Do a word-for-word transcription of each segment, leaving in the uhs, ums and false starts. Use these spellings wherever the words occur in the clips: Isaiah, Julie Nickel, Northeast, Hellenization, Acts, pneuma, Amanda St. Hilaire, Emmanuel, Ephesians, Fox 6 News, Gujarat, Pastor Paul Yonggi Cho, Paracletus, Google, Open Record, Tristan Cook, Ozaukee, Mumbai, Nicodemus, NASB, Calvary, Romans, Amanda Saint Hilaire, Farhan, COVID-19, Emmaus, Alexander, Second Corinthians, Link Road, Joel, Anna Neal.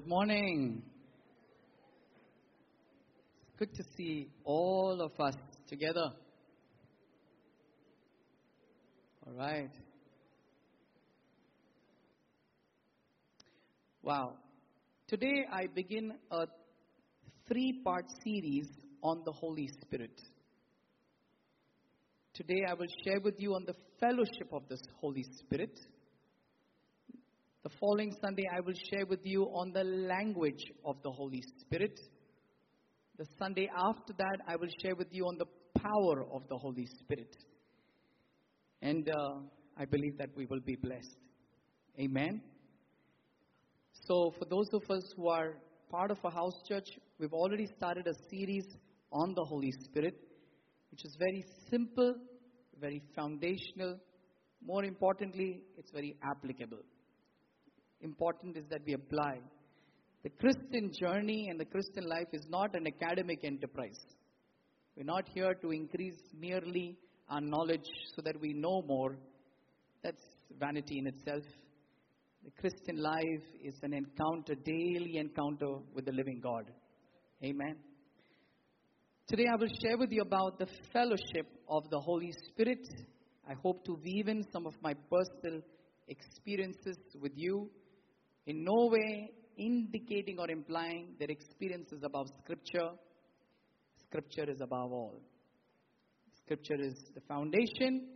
Good morning. It's good to see all of us together. All right. Wow. Today I begin a three-part series on the Holy Spirit. Today I will share with you on the fellowship of this Holy Spirit. The following Sunday, I will share with you on the language of the Holy Spirit. The Sunday after that, I will share with you on the power of the Holy Spirit. And uh, I believe that we will be blessed. Amen. So for those of us who are part of a house church, we've already started a series on the Holy Spirit, which is very simple, very foundational. More importantly, it's very applicable. Important is that we apply. The Christian journey and the Christian life is not an academic enterprise. We're not here to increase merely our knowledge so that we know more. That's vanity in itself. The Christian life is an encounter, daily encounter with the living God. Amen. Today I will share with you about the fellowship of the Holy Spirit. I hope to weave in some of my personal experiences with you. In no way indicating or implying their experience is above Scripture. Scripture is above all. Scripture is the foundation,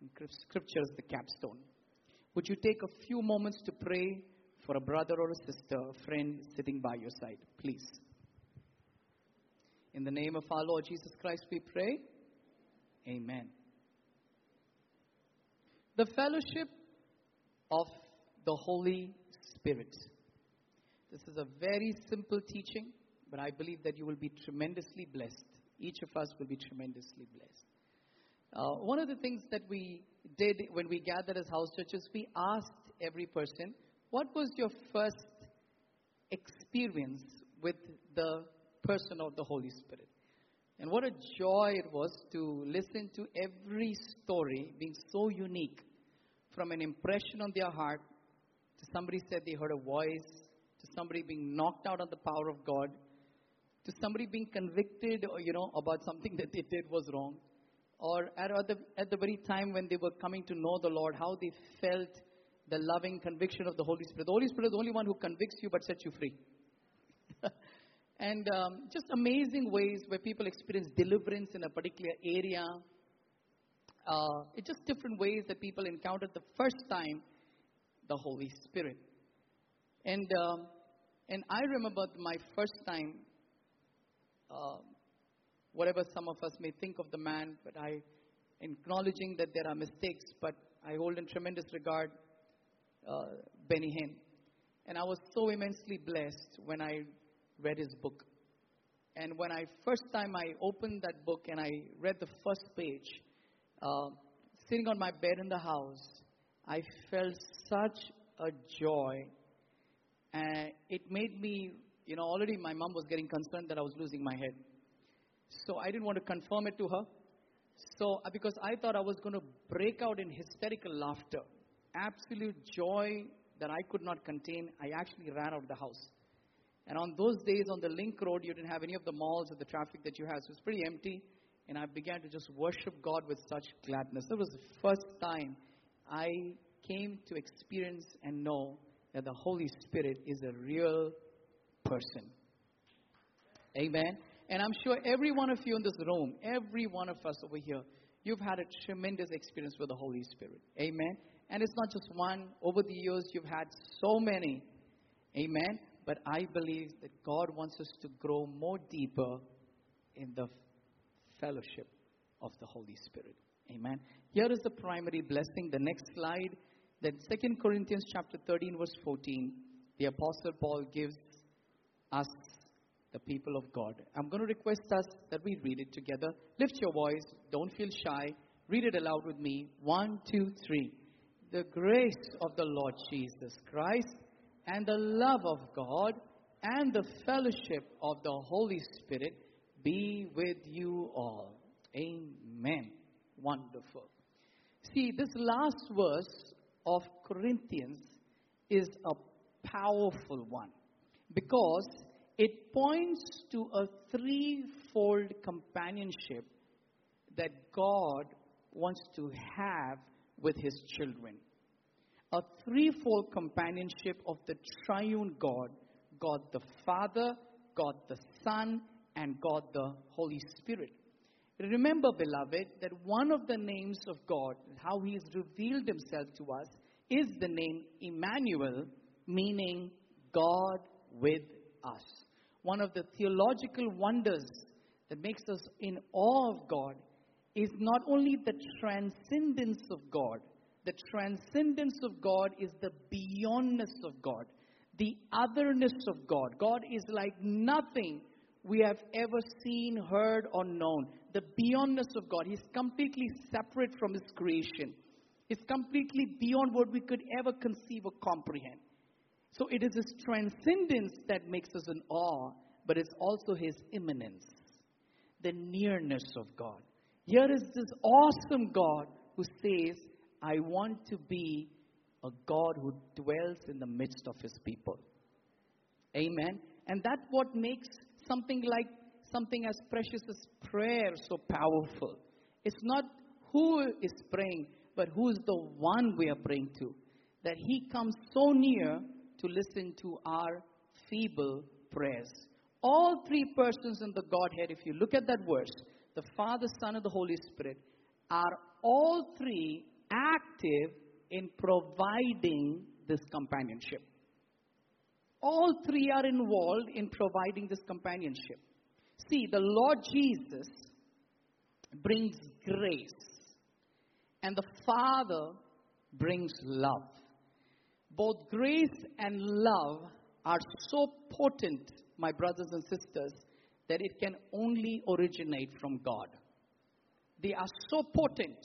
and Scripture is the capstone. Would you take a few moments to pray for a brother or a sister, a friend sitting by your side, please? In the name of our Lord Jesus Christ, we pray. Amen. The fellowship of the Holy Spirit. This is a very simple teaching, but I believe that you will be tremendously blessed. Each of us will be tremendously blessed. Uh, one of the things that we did when we gathered as house churches, we asked every person, what was your first experience with the person of the Holy Spirit? And what a joy it was to listen to every story being so unique. From an impression on their heart, to somebody said they heard a voice, to somebody being knocked out on the power of God, to somebody being convicted, or, you know, about something that they did was wrong, or at, at, the, at the very time when they were coming to know the Lord, how they felt the loving conviction of the Holy Spirit. The Holy Spirit is the only one who convicts you but sets you free. and um, just amazing ways where people experience deliverance in a particular area. Uh, it's just different ways that people encountered the first time the Holy Spirit. And um, and I remember my first time, uh, whatever some of us may think of the man, but I, acknowledging that there are mistakes, but I hold in tremendous regard uh, Benny Hinn. And I was so immensely blessed when I read his book. And when I first time I opened that book and I read the first page, Uh, sitting on my bed in the house, I felt such a joy. And it made me, you know, already my mom was getting concerned that I was losing my head. So I didn't want to confirm it to her. So because I thought I was going to break out in hysterical laughter, absolute joy that I could not contain, I actually ran out of the house. And on those days on the Link Road, you didn't have any of the malls or the traffic that you have, so it was pretty empty. And I began to just worship God with such gladness. That was the first time I came to experience and know that the Holy Spirit is a real person. Amen. And I'm sure every one of you in this room, every one of us over here, you've had a tremendous experience with the Holy Spirit. Amen. And it's not just one. Over the years, you've had so many. Amen. But I believe that God wants us to grow more deeper in the fellowship of the Holy Spirit. Amen. Here is the primary blessing. The next slide. Then Second Corinthians chapter thirteen verse fourteen. The Apostle Paul gives us, the people of God. I'm going to request us that we read it together. Lift your voice. Don't feel shy. Read it aloud with me. One, two, three. The grace of the Lord Jesus Christ and the love of God and the fellowship of the Holy Spirit be with you all. Amen. Wonderful. See, this last verse of Corinthians is a powerful one. because it points to a threefold companionship that God wants to have with his children. A threefold companionship of the triune God, God the Father, God the Son, and God the Holy Spirit. Remember, beloved, that one of the names of God, how he has revealed himself to us, is the name Emmanuel, meaning God with us. One of the theological wonders that makes us in awe of God is not only the transcendence of God. The transcendence of God is the beyondness of God, the otherness of God. God is like nothing we have ever seen, heard, or known. The beyondness of God. He's completely separate from his creation. It's completely beyond what we could ever conceive or comprehend. So it is his transcendence that makes us in awe, but it's also his immanence, the nearness of God. Here is this awesome God who says, I want to be a God who dwells in the midst of his people. Amen. And that's what makes something like something as precious as prayer so powerful. It's not who is praying, but who is the one we are praying to. That he comes so near to listen to our feeble prayers. All three persons in the Godhead, if you look at that verse, the Father, Son, and the Holy Spirit, are all three active in providing this companionship. All three are involved in providing this companionship. See, the Lord Jesus brings grace, and the Father brings love. Both grace and love are so potent, my brothers and sisters, that it can only originate from God. They are so potent.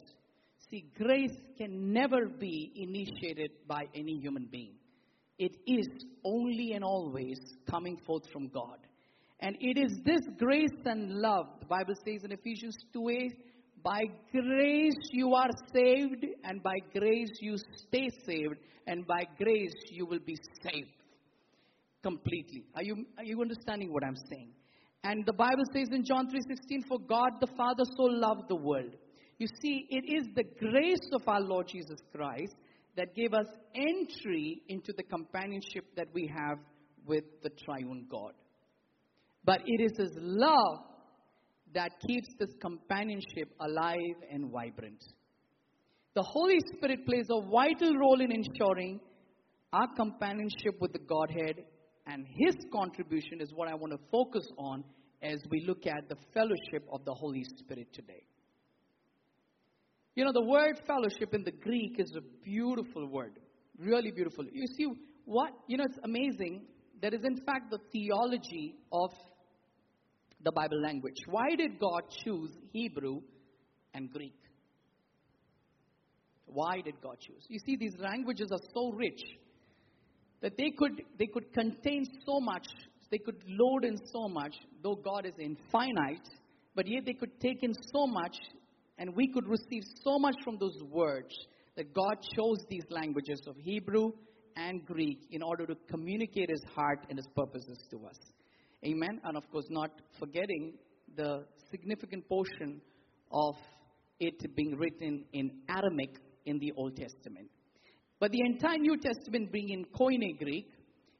See, grace can never be initiated by any human being. It is only and always coming forth from God. And it is this grace and love, the Bible says in Ephesians two eight, by grace you are saved, and by grace you stay saved, and by grace you will be saved completely. Are you, are you understanding what I'm saying? And the Bible says in John three sixteen, for God the Father so loved the world. You see, it is the grace of our Lord Jesus Christ that gave us entry into the companionship that we have with the triune God. But it is his love that keeps this companionship alive and vibrant. The Holy Spirit plays a vital role in ensuring our companionship with the Godhead, and his contribution is what I want to focus on as we look at the fellowship of the Holy Spirit today. You know, the word fellowship in the Greek is a beautiful word, really beautiful. You see what, you know, it's amazing. That is, in fact, the theology of the Bible language. Why did God choose Hebrew and Greek? Why did God choose? You see, these languages are so rich that they could they could contain so much, they could load in so much, though God is infinite, but yet they could take in so much, and we could receive so much from those words that God chose these languages of Hebrew and Greek in order to communicate his heart and his purposes to us. Amen. And of course, not forgetting the significant portion of it being written in Aramaic in the Old Testament. But the entire New Testament being in Koine Greek,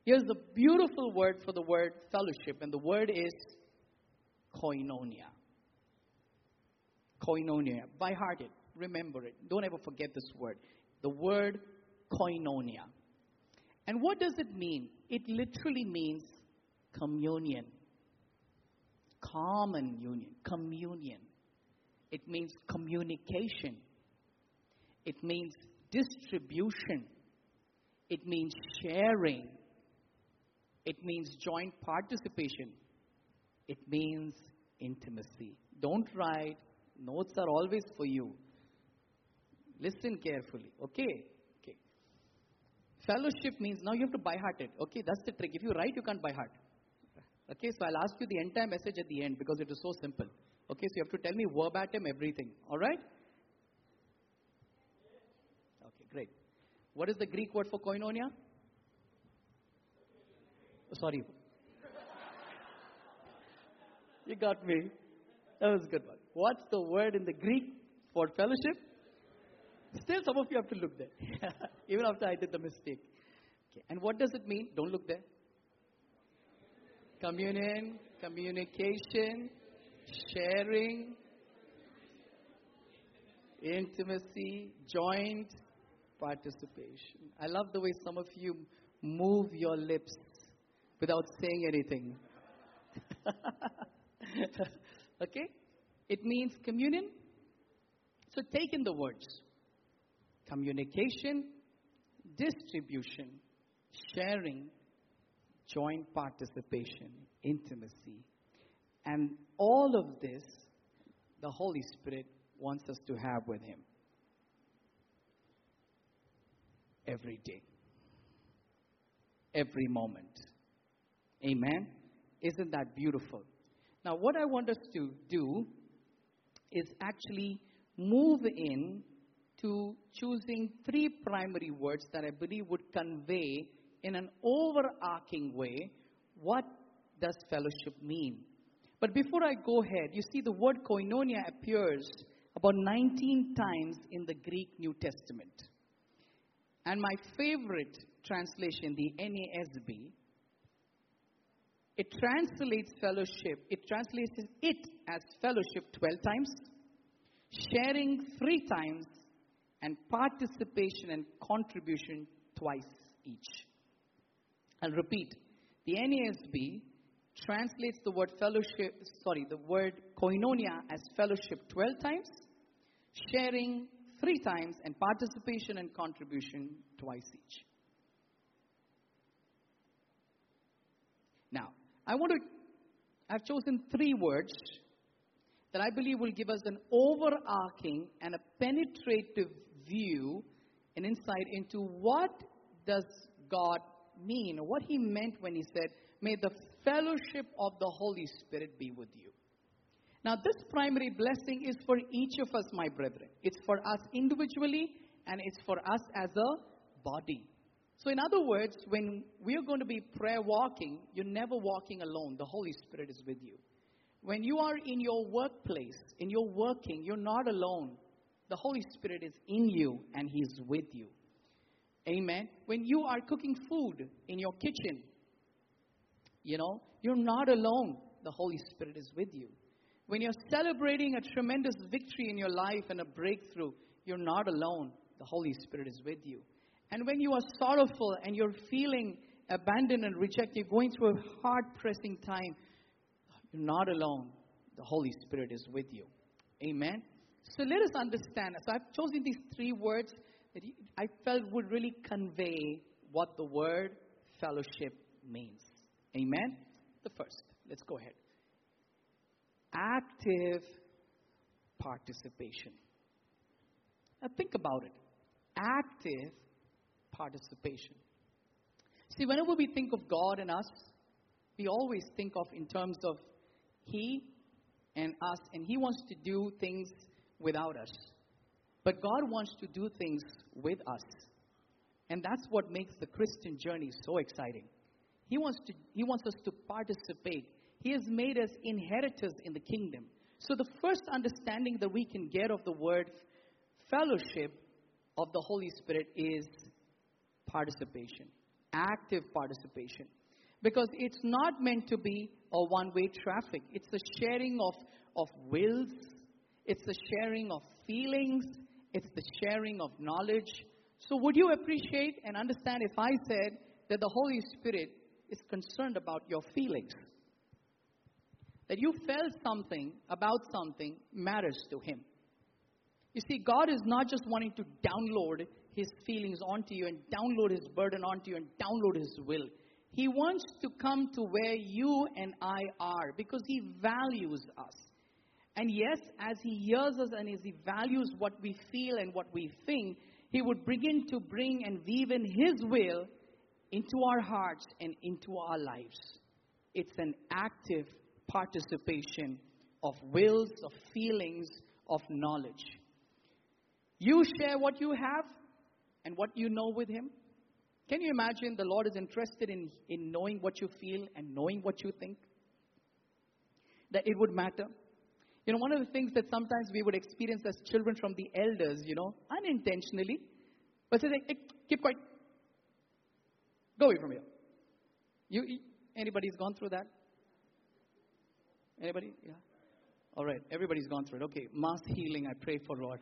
here's the beautiful word for the word fellowship, and the word is koinonia. Koinonia. By heart it. Remember it. Don't ever forget this word. The word koinonia. And what does it mean? It literally means communion. Common union. Communion. It means communication. It means distribution. It means sharing. It means joint participation. It means intimacy. Don't write. Notes are always for you. Listen carefully. Okay? Okay. Fellowship means, now you have to by heart it. Okay? That's the trick. If you write, you can't by heart. Okay, so I'll ask you the entire message at the end because it is so simple. Okay, so you have to tell me verbatim everything. All right? Okay, great. What is the Greek word for koinonia? Sorry, You got me. That was a good one. What's the word in the Greek for fellowship? Still, some of you have to look there. Even after I did the mistake. Okay. And what does it mean? Don't look there. Communion, communication, sharing, intimacy, joint participation. I love the way some of you move your lips without saying anything. Okay? It means communion. So take in the words. Communication, distribution, sharing, joint participation, intimacy. And all of this, the Holy Spirit wants us to have with Him. Every day. Every moment. Amen? Isn't that beautiful? Now, what I want us to do is actually move in to choosing three primary words that I believe would convey in an overarching way what does fellowship mean. But before I go ahead, you see the word koinonia appears about nineteen times in the Greek New Testament. And my favorite translation, the N A S B, it translates fellowship, it translates it as fellowship twelve times, sharing three times, and participation and contribution twice each. I'll repeat. The N A S B translates the word fellowship, sorry, the word koinonia as fellowship twelve times, sharing three times, and participation and contribution twice each. Now, I want to, I've chosen three words that I believe will give us an overarching and a penetrative view and insight into what does God mean, or what He meant when He said, may the fellowship of the Holy Spirit be with you. Now, this primary blessing is for each of us, my brethren. It's for us individually, and it's for us as a body. So in other words, when we're going to be prayer walking, you're never walking alone. The Holy Spirit is with you. When you are in your workplace, in your working, you're not alone. The Holy Spirit is in you, and He is with you. Amen. When you are cooking food in your kitchen, you know, you're not alone. The Holy Spirit is with you. When you're celebrating a tremendous victory in your life and a breakthrough, you're not alone. The Holy Spirit is with you. And when you are sorrowful and you're feeling abandoned and rejected, you're going through a hard-pressing time, you're not alone. The Holy Spirit is with you. Amen. So let us understand. So I've chosen these three words that I felt would really convey what the word fellowship means. Amen. The first. Let's go ahead. Active participation. Now think about it. Active participation. See, whenever we think of God and us, we always think of in terms of He and us, and He wants to do things without us. But God wants to do things with us. And that's what makes the Christian journey so exciting. He wants to, He wants us to participate. He has made us inheritors in the kingdom. So the first understanding that we can get of the word fellowship of the Holy Spirit is participation, active participation. Because it's not meant to be a one-way traffic. It's a sharing of, of wills. It's the sharing of feelings. It's the sharing of knowledge. So would you appreciate and understand if I said that the Holy Spirit is concerned about your feelings? That you felt something about something matters to Him. You see, God is not just wanting to download His feelings onto you and download His burden onto you and download His will. He wants to come to where you and I are because He values us. And yes, as He hears us and as He values what we feel and what we think, He would begin to bring and weave in His will into our hearts and into our lives. It's an active participation of wills, of feelings, of knowledge. You share what you have and what you know with Him. Can you imagine the Lord is interested in, in knowing what you feel and knowing what you think? that it would matter. You know, one of the things that sometimes we would experience as children from the elders, you know, unintentionally, but say, hey, keep quiet. Go away from here. You, anybody's gone through that? Anybody? Yeah. All right. Everybody's gone through it. Okay. Mass healing. I pray for Lord.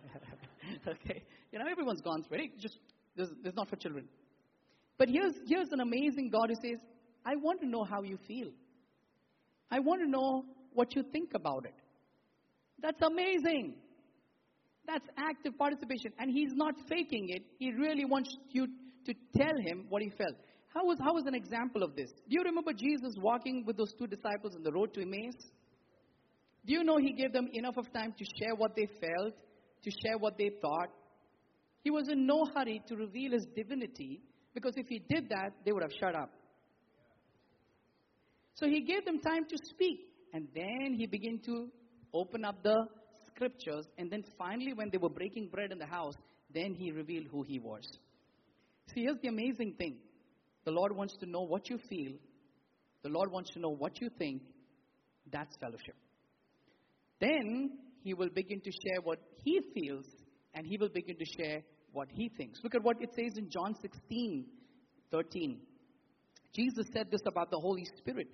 Okay. You know, everyone's gone through it. Hey, just, this, this is not for children. But here's, here's an amazing God who says, I want to know how you feel. I want to know what you think about it. That's amazing. That's active participation. And he's not faking it. He really wants you to tell him what he felt. How was, how was an example of this? Do you remember Jesus walking with those two disciples on the road to Emmaus? Do you know he gave them enough of time to share what they felt, to share what they thought? He was in no hurry to reveal his divinity, because if he did that, they would have shut up. So he gave them time to speak. And then he began to open up the scriptures. And then finally, when they were breaking bread in the house, then he revealed who he was. See, here's the amazing thing. The Lord wants to know what you feel. The Lord wants to know what you think. That's fellowship. Then he will begin to share what he feels, and he will begin to share what he thinks. Look at what it says in John sixteen thirteen. Jesus said this about the Holy Spirit.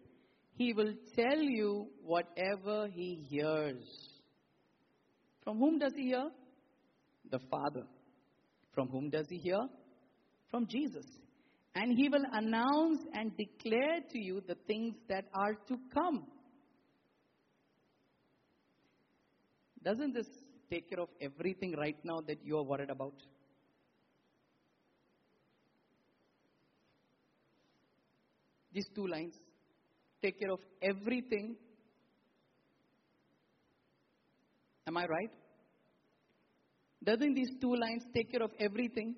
He will tell you whatever he hears. From whom does he hear? The Father. From whom does he hear? From Jesus. And he will announce and declare to you the things that are to come. Doesn't this take care of everything right now that you are worried about? These two lines take care of everything. Am I right? Doesn't these two lines take care of everything?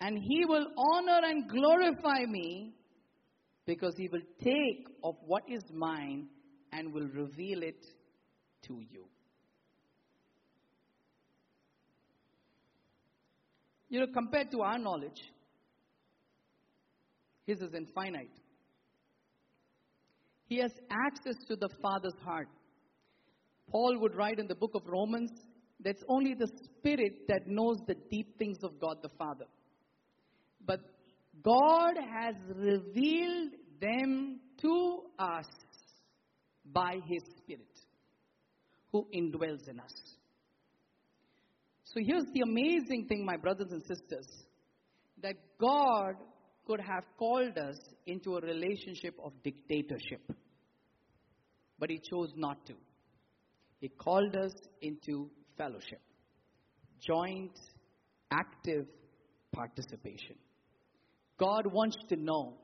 And he will honor and glorify me, because he will take of what is mine and will reveal it to you. You know, compared to our knowledge, his is infinite. He has access to the Father's heart. Paul would write in the book of Romans, that's only the Spirit that knows the deep things of God the Father. But God has revealed them to us by his Spirit, who indwells in us. So here's the amazing thing, my brothers and sisters, that God could have called us into a relationship of dictatorship, but he chose not to. He called us into fellowship, joint, active participation. God wants to know.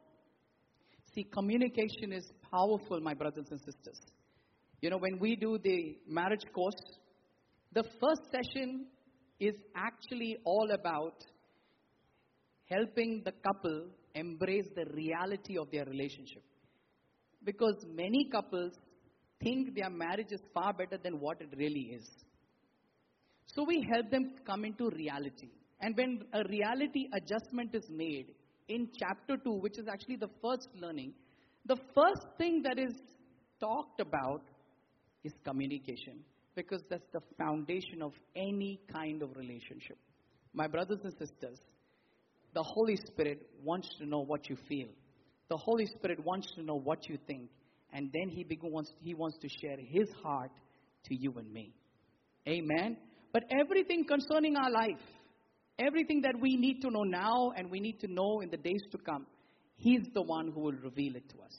See, communication is powerful, my brothers and sisters. You know, when we do the marriage course, the first session is actually all about helping the couple embrace the reality of their relationship. Because many couples think their marriage is far better than what it really is. So we help them come into reality. And when a reality adjustment is made in chapter two, which is actually the first learning, the first thing that is talked about is communication, because that's the foundation of any kind of relationship. My brothers and sisters, the Holy Spirit wants to know what you feel. The Holy Spirit wants to know what you think. And then he wants, he wants to share his heart to you and me. Amen. But everything concerning our life, everything that we need to know now and we need to know in the days to come, he's the one who will reveal it to us.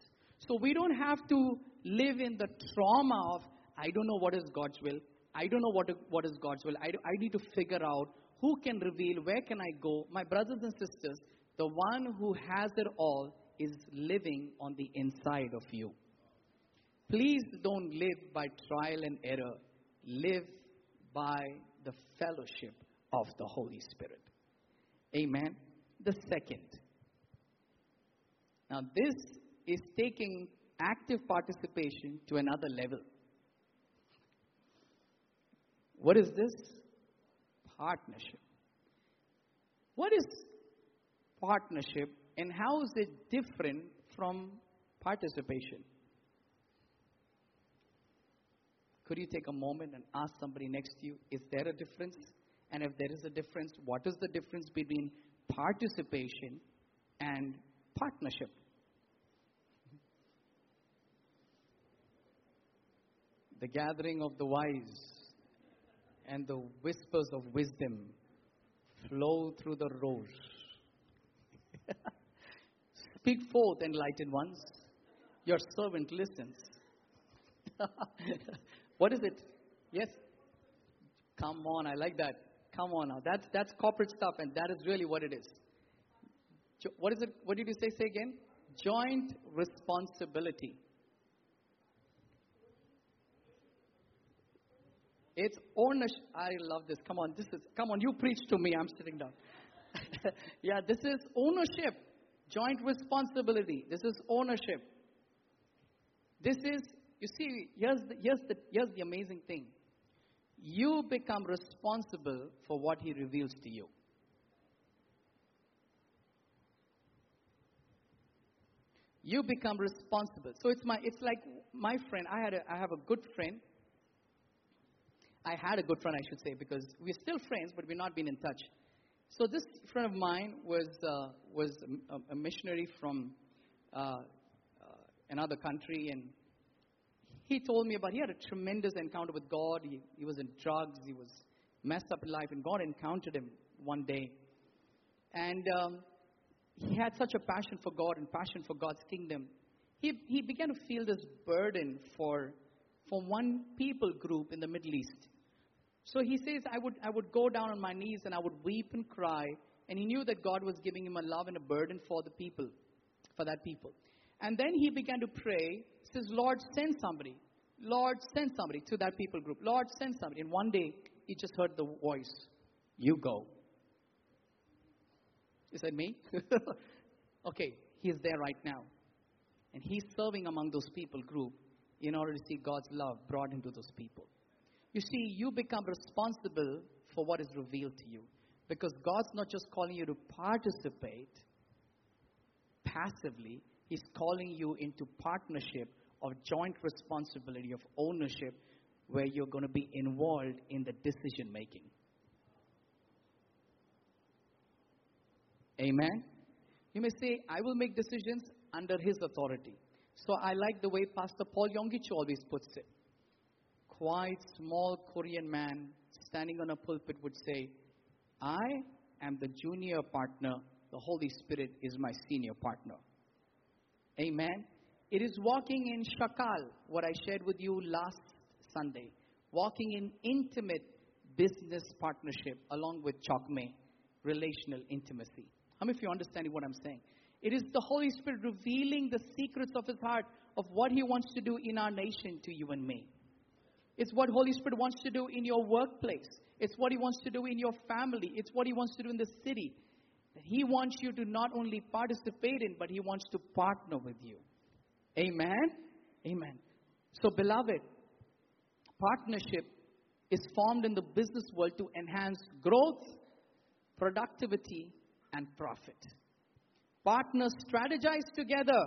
So we don't have to live in the trauma of, I don't know what is God's will. I don't know what, what is God's will. I, do, I need to figure out who can reveal, where can I go. My brothers and sisters, the one who has it all is living on the inside of you. Please don't live by trial and error. Live by the fellowship of the Holy Spirit. Amen. The second. Now this is taking active participation to another level. What is this? Partnership. What is partnership, and how is it different from participation? Could you take a moment and ask somebody next to you, is there a difference? And if there is a difference, what is the difference between participation and partnership? The gathering of the wise and the whispers of wisdom flow through the rows. Speak forth, enlightened ones. Your servant listens. What is it? Yes? Come on, I like that. Come on now. That's, that's corporate stuff, and that is really what it is. Jo- what is it? What did you say? Say again. Joint responsibility. It's ownership. I love this. Come on, this is. Come on, you preach to me. I'm sitting down. Yeah, this is ownership. Joint responsibility. This is ownership. This is. You see, here's the, here's the, here's the amazing thing. You become responsible for what He reveals to you. You become responsible. So it's my, it's like my friend. I had, a, I have a good friend. I had a good friend, I should say, because we're still friends, but we've not been in touch. So this friend of mine was uh, was a, a missionary from uh, uh, another country, and he told me about, he had a tremendous encounter with God. He, he was in drugs. He was messed up in life. And God encountered him one day. And um, he had such a passion for God and passion for God's kingdom. He he began to feel this burden for, for one people group in the Middle East. So he says, I would, I would go down on my knees and I would weep and cry. And he knew that God was giving him a love and a burden for the people, for that people. And then he began to pray. He says, Lord, send somebody. Lord, send somebody to that people group. Lord, send somebody. And one day, he just heard the voice, you go. He said, me? Okay, he's there right now. And he's serving among those people group in order to see God's love brought into those people. You see, you become responsible for what is revealed to you. Because God's not just calling you to participate passively. He's calling you into partnership of joint responsibility, of ownership, where you're going to be involved in the decision making. Amen? You may say, I will make decisions under His authority. So I like the way Pastor Paul Yonggi Cho always puts it. Quite small Korean man standing on a pulpit would say, I am the junior partner. The Holy Spirit is my senior partner. Amen. It is walking in shakal, what I shared with you last Sunday. Walking in intimate business partnership along with chokme, relational intimacy. How many of you understand what I'm saying? It is the Holy Spirit revealing the secrets of His heart of what He wants to do in our nation to you and me. It's what Holy Spirit wants to do in your workplace. It's what He wants to do in your family. It's what He wants to do in the city. He wants you to not only participate in, but He wants to partner with you. Amen? Amen. So, beloved, partnership is formed in the business world to enhance growth, productivity, and profit. Partners strategize together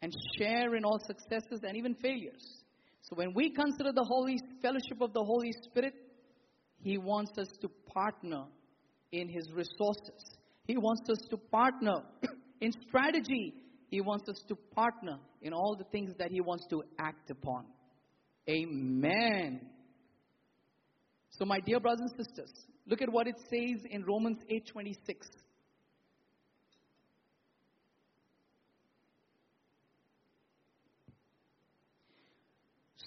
and share in all successes and even failures. So, when we consider the Holy Fellowship of the Holy Spirit, He wants us to partner in His resources. He wants us to partner in strategy. He wants us to partner in all the things that He wants to act upon. Amen. So my dear brothers and sisters, look at what it says in Romans eight twenty-six.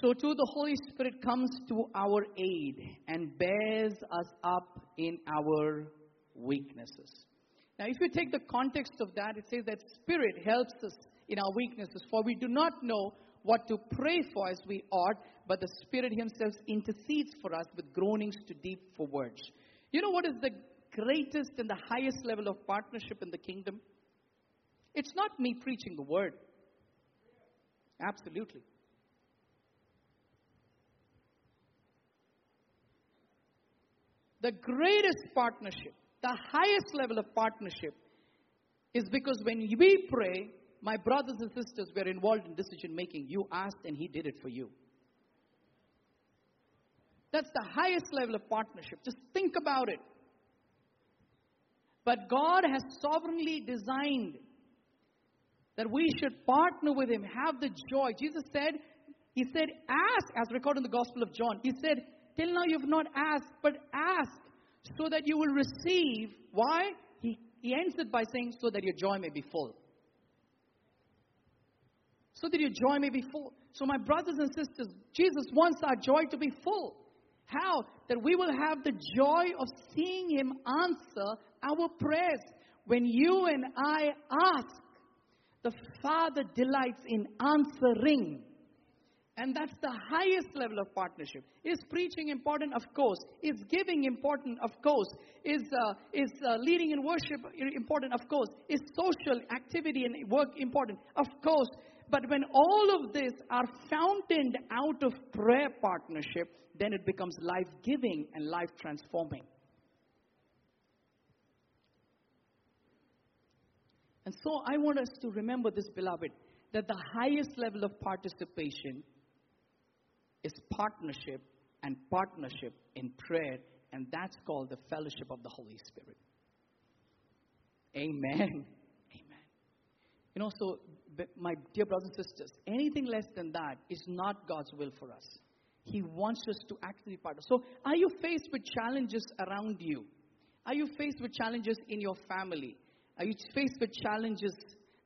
So too the Holy Spirit comes to our aid and bears us up in our weaknesses. Now, if you take the context of that, it says that Spirit helps us in our weaknesses, for we do not know what to pray for as we ought, but the Spirit Himself intercedes for us with groanings too deep for words. You know what is the greatest and the highest level of partnership in the kingdom? It's not me preaching the word. Absolutely. The greatest partnership, the highest level of partnership, is because when we pray, my brothers and sisters were involved in decision making. You asked and He did it for you. That's the highest level of partnership. Just think about it. But God has sovereignly designed that we should partner with Him, have the joy. Jesus said, He said, ask, as recorded in the Gospel of John. He said, till now you've not asked, but ask so that you will receive. Why? He, he ends it by saying, so that your joy may be full. So that your joy may be full. So my brothers and sisters, Jesus wants our joy to be full. How? That we will have the joy of seeing Him answer our prayers. When you and I ask, the Father delights in answering. And that's the highest level of partnership. Is preaching important? Of course. Is giving important? Of course. Is uh, is uh, leading in worship important? Of course. Is social activity and work important? Of course. But when all of this are fountained out of prayer partnership, then it becomes life-giving and life-transforming. And so I want us to remember this, beloved, that the highest level of participation is partnership, and partnership in prayer, and that's called the fellowship of the Holy Spirit. Amen. Amen. You know, so my dear brothers and sisters, anything less than that is not God's will for us. He wants us to actively partner. So are you faced with challenges around you? Are you faced with challenges in your family? Are you faced with challenges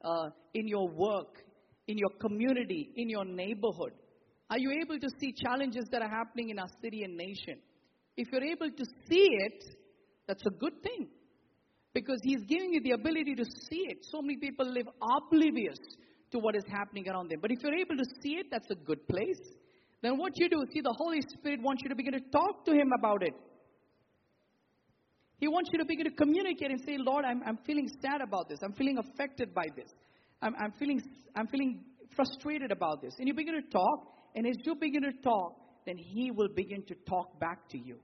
uh, in your work, in your community, in your neighborhood? Are you able to see challenges that are happening in our city and nation? If you're able to see it, that's a good thing. Because He's giving you the ability to see it. So many people live oblivious to what is happening around them. But if you're able to see it, that's a good place. Then what you do, see, the Holy Spirit wants you to begin to talk to Him about it. He wants you to begin to communicate and say, Lord, I'm, I'm feeling sad about this. I'm feeling affected by this. I'm, I'm, feeling, I'm feeling frustrated about this. And you begin to talk. And as you begin to talk, then He will begin to talk back to you.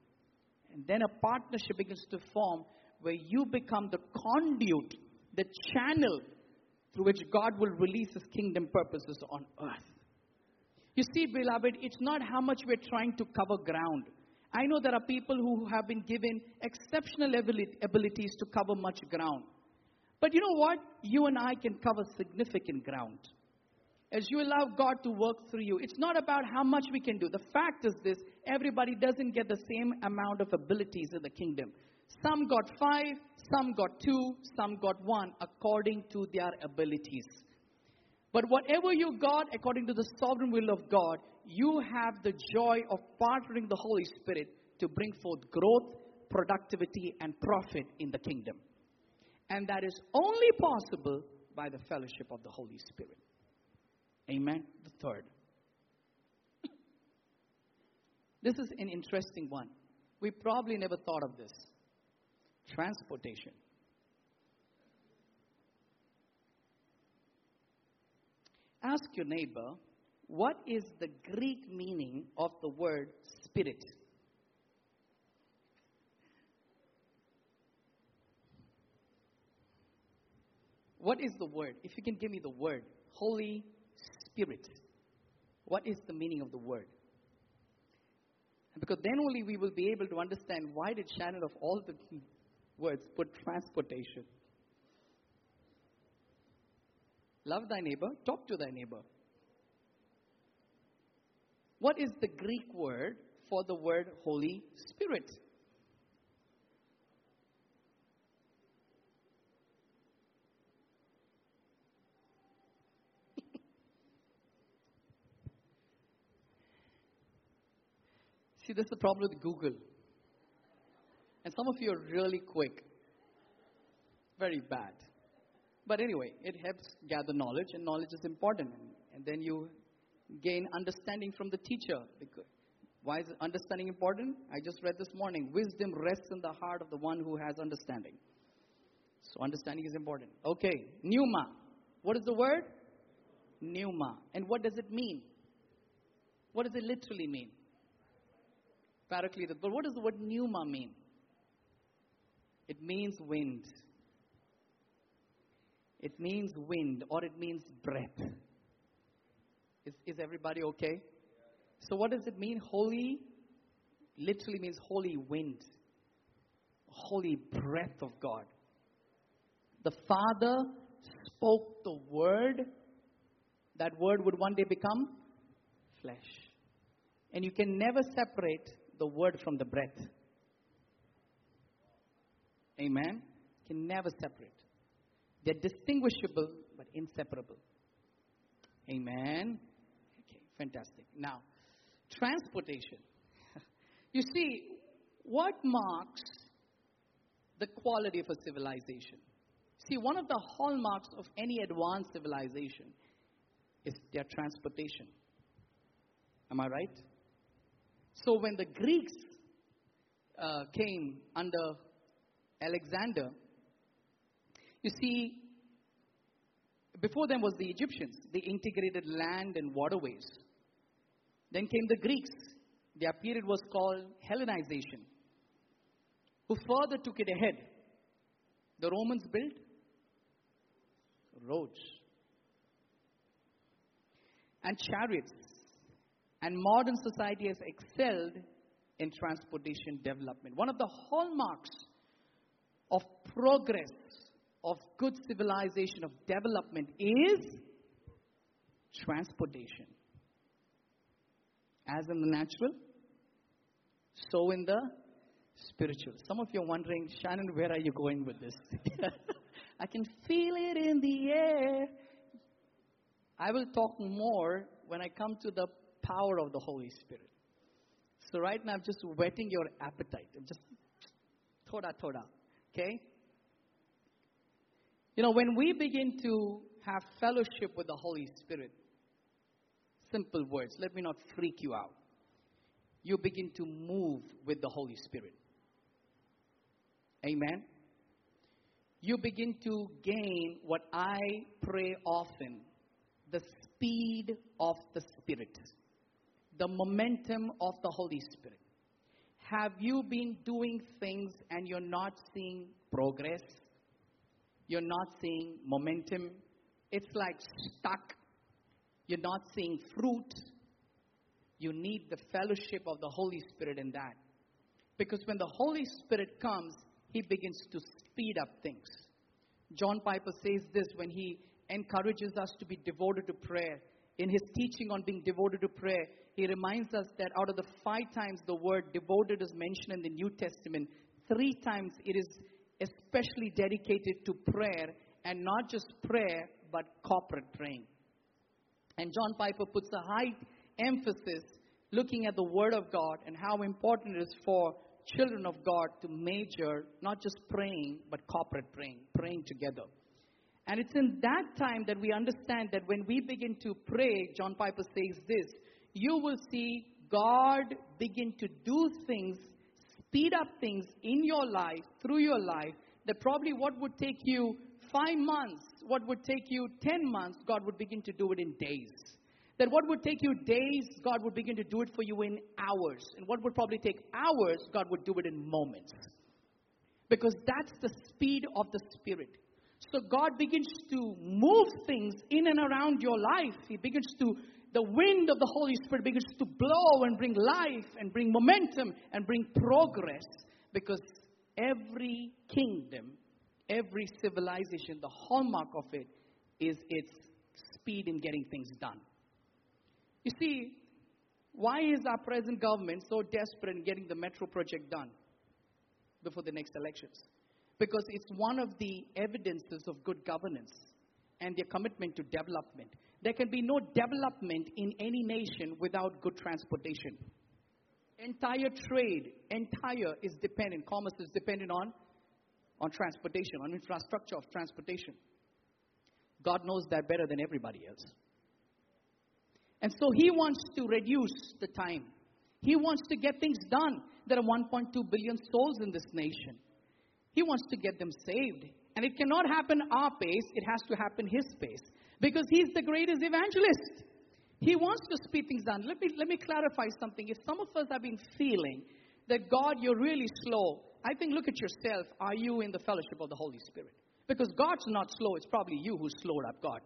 And then a partnership begins to form, where you become the conduit, the channel through which God will release His kingdom purposes on earth. You see, beloved, it's not how much we're trying to cover ground. I know there are people who have been given exceptional abilities to cover much ground. But you know what? You and I can cover significant ground. As you allow God to work through you, it's not about how much we can do. The fact is this, everybody doesn't get the same amount of abilities in the kingdom. Some got five, some got two, some got one, according to their abilities. But whatever you got, according to the sovereign will of God, you have the joy of partnering the Holy Spirit to bring forth growth, productivity, and profit in the kingdom. And that is only possible by the fellowship of the Holy Spirit. Amen. The third. This is an interesting one. We probably never thought of this. Transportation. Ask your neighbor, what is the Greek meaning of the word spirit? What is the word? If you can give me the word, Holy Spirit. What is the meaning of the word? Because then only we will be able to understand why did Shannon of all the words put transportation. Love thy neighbor, talk to thy neighbor. What is the Greek word for the word Holy Spirit? See, this is the problem with Google. And some of you are really quick. Very bad. But anyway, it helps gather knowledge, and knowledge is important. And then you gain understanding from the teacher. Why is understanding important? I just read this morning. Wisdom rests in the heart of the one who has understanding. So understanding is important. Okay, pneuma. What is the word? Pneuma. And what does it mean? What does it literally mean? Paracletus. But what does the word pneuma mean? It means wind. It means wind, or it means breath. Is, is everybody okay? So what does it mean? Holy literally means holy wind, holy breath of God. The Father spoke the word. That word would one day become flesh. And you can never separate the word from the breath. Amen? Can never separate. They're distinguishable but inseparable. Amen? Okay, fantastic. Now, transportation. You see, what marks the quality of a civilization? See, one of the hallmarks of any advanced civilization is their transportation. Am I right? So when the Greeks uh, came under Alexander, you see, before them was the Egyptians. They integrated land and waterways. Then came the Greeks. Their period was called Hellenization, who further took it ahead. The Romans built roads and chariots. And modern society has excelled in transportation development. One of the hallmarks of progress, of good civilization, of development is transportation. As in the natural, so in the spiritual. Some of you are wondering, Shannon, where are you going with this? I can feel it in the air. I will talk more when I come to the power of the Holy Spirit. So right now I'm just whetting your appetite. I'm just thoda thoda. Okay? You know, when we begin to have fellowship with the Holy Spirit, simple words, let me not freak you out. You begin to move with the Holy Spirit. Amen? You begin to gain what I pray often, the speed of the Spirit, the momentum of the Holy Spirit. Have you been doing things and you're not seeing progress? You're not seeing momentum. It's like stuck. You're not seeing fruit. You need the fellowship of the Holy Spirit in that. Because when the Holy Spirit comes, He begins to speed up things. John Piper says this when he encourages us to be devoted to prayer. In his teaching on being devoted to prayer, he reminds us that out of the five times the word devoted is mentioned in the New Testament, three times it is especially dedicated to prayer, and not just prayer, but corporate praying. And John Piper puts a high emphasis looking at the Word of God and how important it is for children of God to major, not just praying, but corporate praying, praying together. And it's in that time that we understand that when we begin to pray, John Piper says this, you will see God begin to do things, speed up things in your life, through your life, that probably what would take you five months, what would take you ten months, God would begin to do it in days. That what would take you days, God would begin to do it for you in hours. And what would probably take hours, God would do it in moments. Because that's the speed of the Spirit. So God begins to move things in and around your life. He begins to, the wind of the Holy Spirit begins to blow and bring life and bring momentum and bring progress. Because every kingdom, every civilization, the hallmark of it is its speed in getting things done. You see, why is our present government so desperate in getting the metro project done before the next elections? Because it's one of the evidences of good governance and their commitment to development. There can be no development in any nation without good transportation. Entire trade, entire is dependent, commerce is dependent on, on transportation, on infrastructure of transportation. God knows that better than everybody else. And so He wants to reduce the time. He wants to get things done. There are one point two billion souls in this nation. He wants to get them saved. And it cannot happen our pace. It has to happen His pace. Because He's the greatest evangelist. He wants to speed things down. Let me, let me clarify something. If some of us have been feeling that, God, you're really slow, I think look at yourself. Are you in the fellowship of the Holy Spirit? Because God's not slow. It's probably you who slowed up God.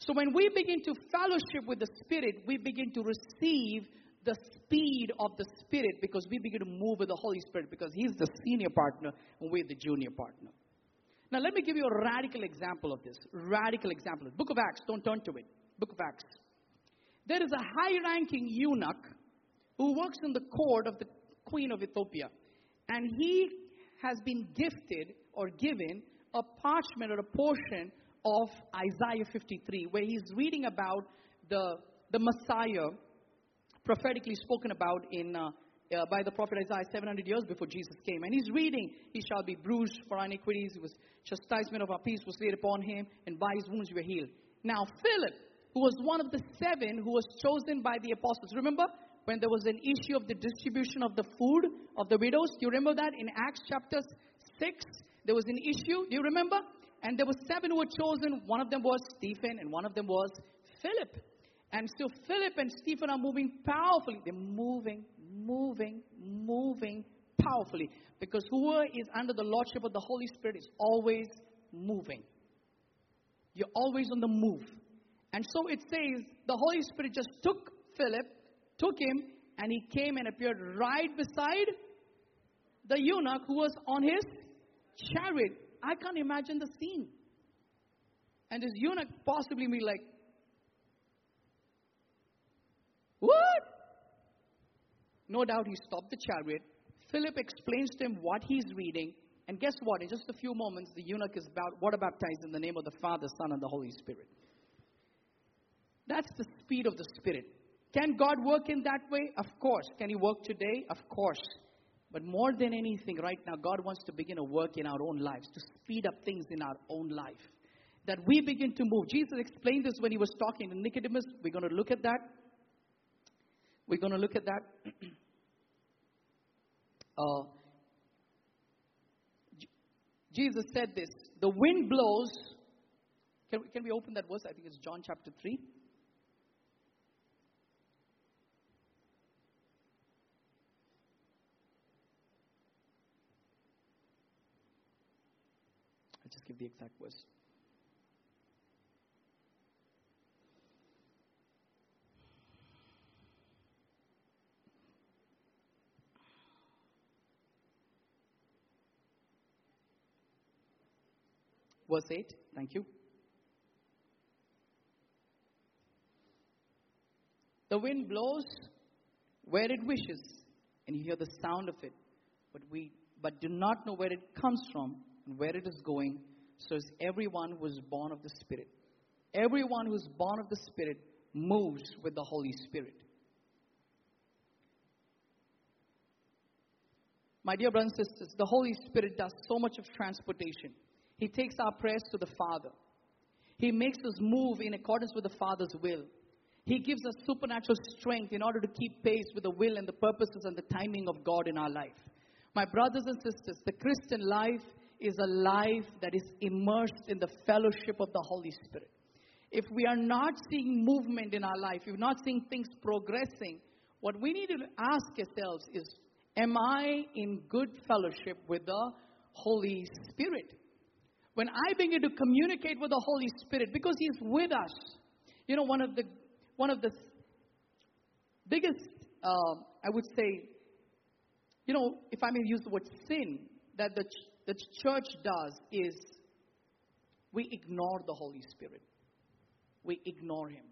So when we begin to fellowship with the Spirit, we begin to receive the speed of the Spirit, because we begin to move with the Holy Spirit, because He's the senior partner and we're the junior partner. Now, let me give you a radical example of this. Radical example. Book of Acts. Don't turn to it. Book of Acts. There is a high-ranking eunuch who works in the court of the Queen of Ethiopia. And he has been gifted or given a parchment or a portion of Isaiah fifty-three, where he's reading about the, the Messiah prophetically spoken about in uh, uh, by the prophet Isaiah seven hundred years before Jesus came. And he's reading, "He shall be bruised for our iniquities. It was chastisement of our peace was laid upon him, and by his wounds we were healed." Now, Philip, who was one of the seven who was chosen by the apostles, remember when there was an issue of the distribution of the food of the widows? Do you remember that in Acts chapter six? There was an issue. Do you remember? And there were seven who were chosen. One of them was Stephen, and one of them was Philip. And so Philip and Stephen are moving powerfully. They're moving, moving, moving powerfully. Because whoever is under the lordship of the Holy Spirit is always moving. You're always on the move. And so it says the Holy Spirit just took Philip, took him, and he came and appeared right beside the eunuch who was on his chariot. I can't imagine the scene. And this eunuch possibly be like, "What?" No doubt he stopped the chariot. Philip explains to him what he's reading. And guess what? In just a few moments, the eunuch is about, water baptized in the name of the Father, Son, and the Holy Spirit. That's the speed of the Spirit. Can God work in that way? Of course. Can He work today? Of course. But more than anything, right now, God wants to begin a work in our own lives, to speed up things in our own life, that we begin to move. Jesus explained this when He was talking to Nicodemus. We're going to look at that. We're going to look at that. uh, Jesus said this, "The wind blows." Can we, can we open that verse? I think it's John chapter three. Just give the exact verse. Verse eight. Thank you. "The wind blows where it wishes, and you hear the sound of it, but we but do not know where it comes from and where it is going. So is everyone who is born of the Spirit." Everyone who is born of the Spirit moves with the Holy Spirit. My dear brothers and sisters, the Holy Spirit does so much of transportation. He takes our prayers to the Father. He makes us move in accordance with the Father's will. He gives us supernatural strength in order to keep pace with the will and the purposes and the timing of God in our life. My brothers and sisters, the Christian life is a life that is immersed in the fellowship of the Holy Spirit. If we are not seeing movement in our life, if we're not seeing things progressing, what we need to ask ourselves is, am I in good fellowship with the Holy Spirit? When I begin to communicate with the Holy Spirit, because He's with us, you know, one of the one of the biggest, uh, I would say, you know, if I may use the word sin, that the ch- the church does is we ignore the Holy Spirit. We ignore Him.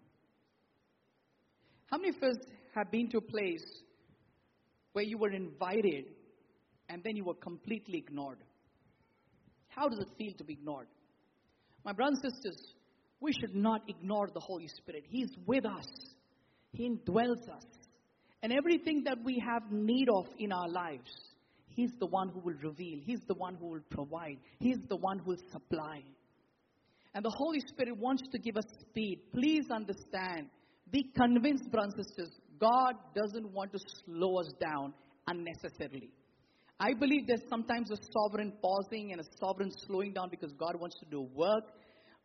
How many of us have been to a place where you were invited and then you were completely ignored? How does it feel to be ignored? My brothers and sisters, we should not ignore the Holy Spirit. He's with us. He indwells us. And everything that we have need of in our lives, He's the one who will reveal. He's the one who will provide. He's the one who will supply. And the Holy Spirit wants to give us speed. Please understand. Be convinced, brothers and sisters, God doesn't want to slow us down unnecessarily. I believe there's sometimes a sovereign pausing and a sovereign slowing down because God wants to do work.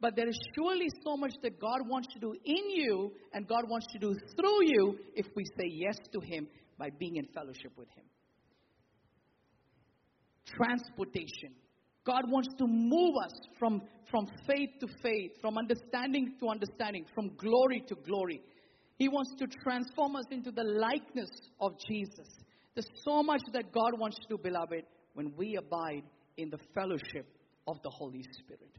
But there is surely so much that God wants to do in you and God wants to do through you if we say yes to Him by being in fellowship with Him. Transportation. God wants to move us from, from faith to faith, from understanding to understanding, from glory to glory. He wants to transform us into the likeness of Jesus. There's so much that God wants to do, beloved, when we abide in the fellowship of the Holy Spirit.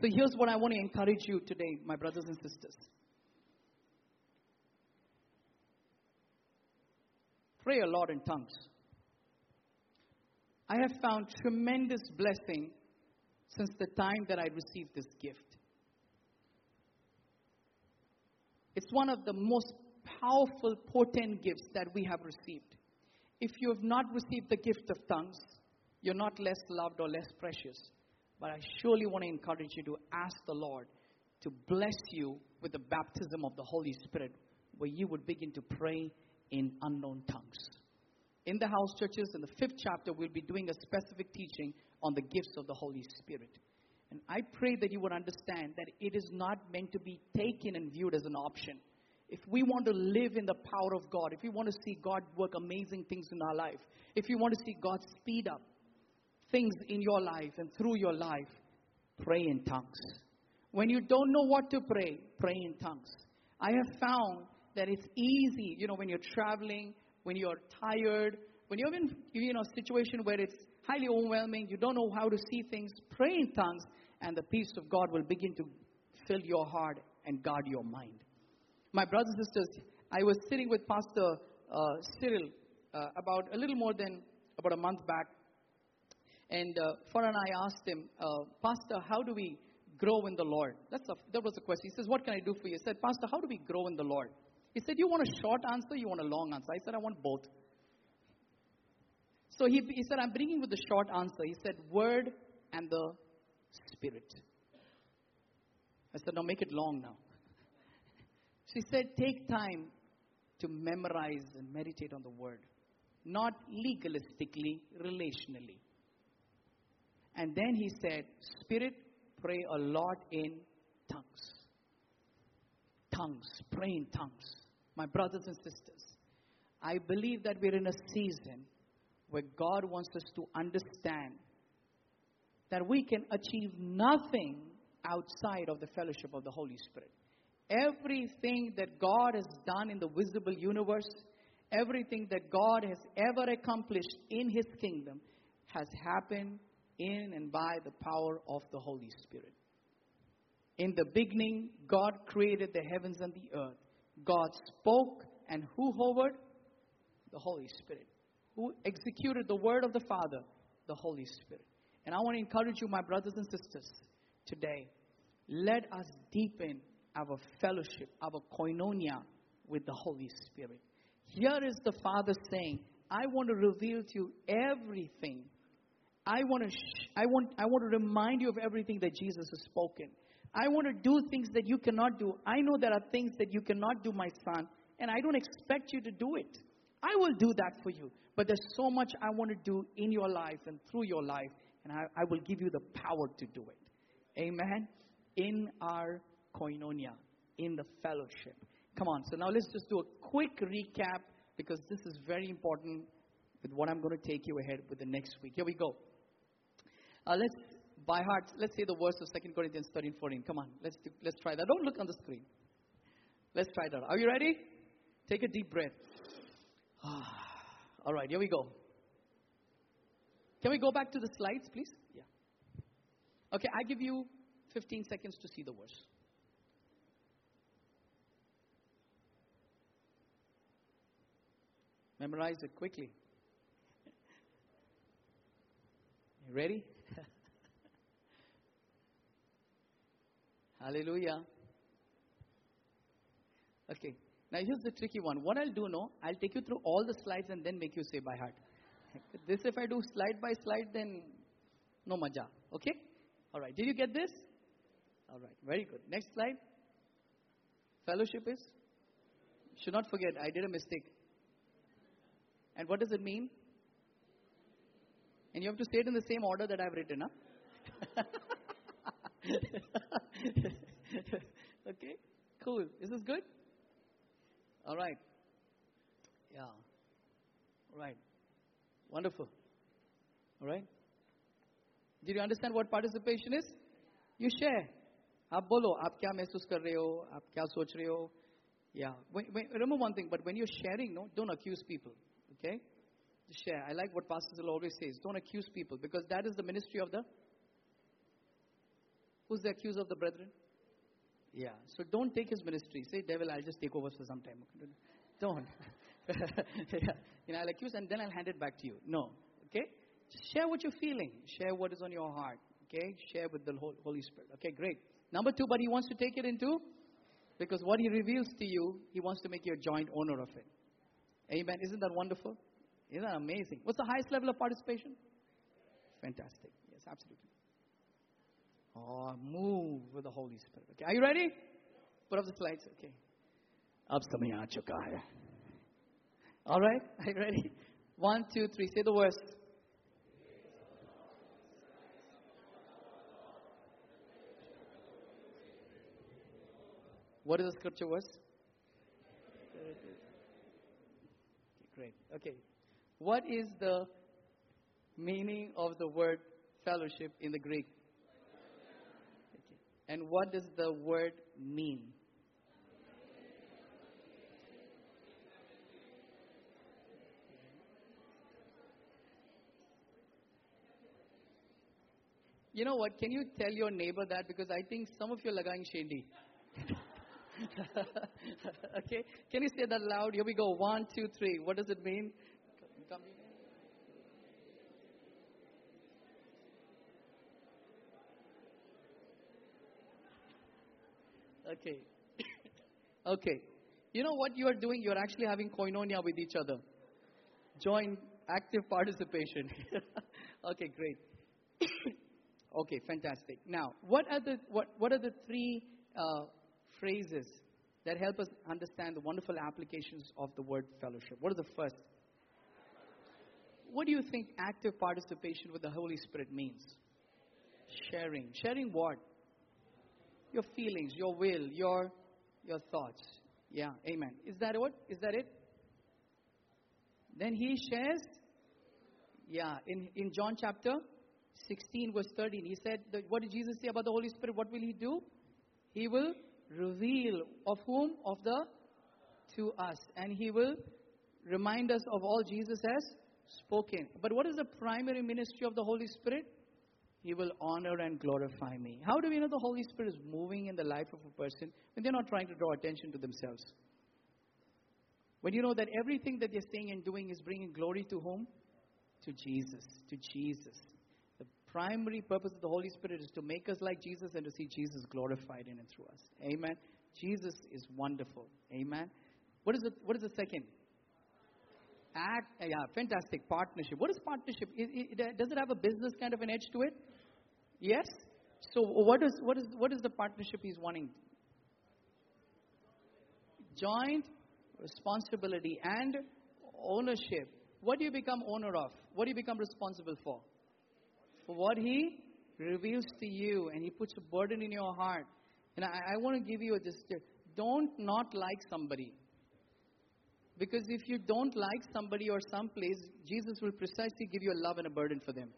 So here's what I want to encourage you today, my brothers and sisters. Pray a lot in tongues. I have found tremendous blessing since the time that I received this gift. It's one of the most powerful, potent gifts that we have received. If you have not received the gift of tongues, you're not less loved or less precious. But I surely want to encourage you to ask the Lord to bless you with the baptism of the Holy Spirit, where you would begin to pray in unknown tongues. In the house churches, in the fifth chapter, we'll be doing a specific teaching on the gifts of the Holy Spirit. And I pray that you would understand that it is not meant to be taken and viewed as an option. If we want to live in the power of God, if we want to see God work amazing things in our life, if you want to see God speed up things in your life and through your life, pray in tongues. When you don't know what to pray, pray in tongues. I have found that it's easy, you know, when you're traveling, when you're tired, when you're in, you know, a situation where it's highly overwhelming, you don't know how to see things, pray in tongues, and the peace of God will begin to fill your heart and guard your mind. My brothers and sisters, I was sitting with Pastor uh, Cyril uh, about a little more than about a month back, and uh, Farhan and I asked him, uh, Pastor, how do we grow in the Lord? That's a, that was the question. He says, what can I do for you? I said, Pastor, how do we grow in the Lord? He said, you want a short answer, you want a long answer? I said, I want both. So he, he said, I'm bringing with the short answer. He said, Word and the Spirit. I said, now make it long now. She said, take time to memorize and meditate on the Word. Not legalistically, relationally. And then he said, Spirit, pray a lot in tongues. Tongues, pray in tongues. My brothers and sisters, I believe that we're in a season where God wants us to understand that we can achieve nothing outside of the fellowship of the Holy Spirit. Everything that God has done in the visible universe, everything that God has ever accomplished in His kingdom has happened in and by the power of the Holy Spirit. In the beginning, God created the heavens and the earth. God spoke, and who hovered? The Holy Spirit. Who executed the word of the Father? The Holy Spirit. And I want to encourage you, my brothers and sisters, today, let us deepen our fellowship, our koinonia with the Holy Spirit. Here is the Father saying, I want to reveal to you everything. I want to sh- I want I want to remind you of everything that Jesus has spoken. I want to do things that you cannot do. I know there are things that you cannot do, my son, and I don't expect you to do it. I will do that for you. But there's so much I want to do in your life and through your life, and I, I will give you the power to do it. Amen? In our koinonia, in the fellowship. Come on, so now let's just do a quick recap, because this is very important with what I'm going to take you ahead with the next week. Here we go. Uh, let's, by heart, let's say the verse of Second Corinthians thirteen fourteen. Come on, let's do, let's try that. Don't look on the screen. Let's try that. Are you ready? Take a deep breath. All right, here we go. Can we go back to the slides, please? Yeah. Okay, I give you fifteen seconds to see the verse. Memorize it quickly. You ready? Hallelujah. Okay. Now, here's the tricky one. What I'll do now, I'll take you through all the slides and then make you say by heart. This, if I do slide by slide, then no maja. Okay? All right. Did you get this? All right. Very good. Next slide. Fellowship is? Should not forget, I did a mistake. And what does it mean? And you have to say it in the same order that I've written, huh? Okay? Cool. Is this good? All right. Yeah. All right. Wonderful. All right. Did you understand what participation is? You share. आप बोलो आप क्या महसूस कर रहे हो आप क्या सोच रहे हो या remember one thing but when you're sharing no don't accuse people okay share I like what pastors will always say don't accuse people because that is the ministry of the who's the accuser of the brethren yeah so don't take his ministry say devil I'll just take over for some time okay? don't you know I'll accuse and then I'll hand it back to you no okay share what you're feeling share what is on your heart okay share with the Holy Spirit okay great number two but he wants to take it into because what he reveals to you he wants to make you a joint owner of it amen isn't that wonderful isn't that amazing what's the highest level of participation fantastic yes absolutely oh move with the Holy Spirit okay are you ready put up the slides okay ab samay aa chuka hai all right are you ready one two three say the verse What is the scripture verse? Okay, great. Okay. What is the meaning of the word fellowship in the Greek? Okay. And what does the word mean? You know what? Can you tell your neighbor that? Because I think some of you are lagaing shendi. okay can you say that loud here we go one two three what does it mean come in okay okay you know what you are doing you are actually having koinonia with each other joint active participation okay great okay fantastic now what are the what what are the three uh phrases that help us understand the wonderful applications of the word fellowship. What is the first? What do you think active participation with the Holy Spirit means? Sharing. Sharing what? Your feelings, your will, your your thoughts. Yeah, amen. Is that what? Is that it? Then he shares. Yeah, in, in John chapter sixteen verse thirteen, he said, that, what did Jesus say about the Holy Spirit? What will he do? He will reveal of whom of the to us and he will remind us of all Jesus has spoken but what is the primary ministry of the Holy Spirit he will honor and glorify me how do we know the Holy Spirit is moving in the life of a person when they're not trying to draw attention to themselves when you know that everything that they're saying and doing is bringing glory to whom to Jesus to Jesus The primary purpose of the Holy Spirit is to make us like Jesus and to see Jesus glorified in and through us. Amen. Jesus is wonderful. Amen. What is the what is the second? Act, yeah, fantastic partnership. What is partnership? Is, is, does it have a business kind of an edge to it? Yes. So what is what is what is the partnership he's wanting? Joint responsibility and ownership. What do you become owner of? What do you become responsible for? For what he reveals to you and he puts a burden in your heart. And I, I want to give you a just don't not like somebody. Because if you don't like somebody or some place, Jesus will precisely give you a love and a burden for them.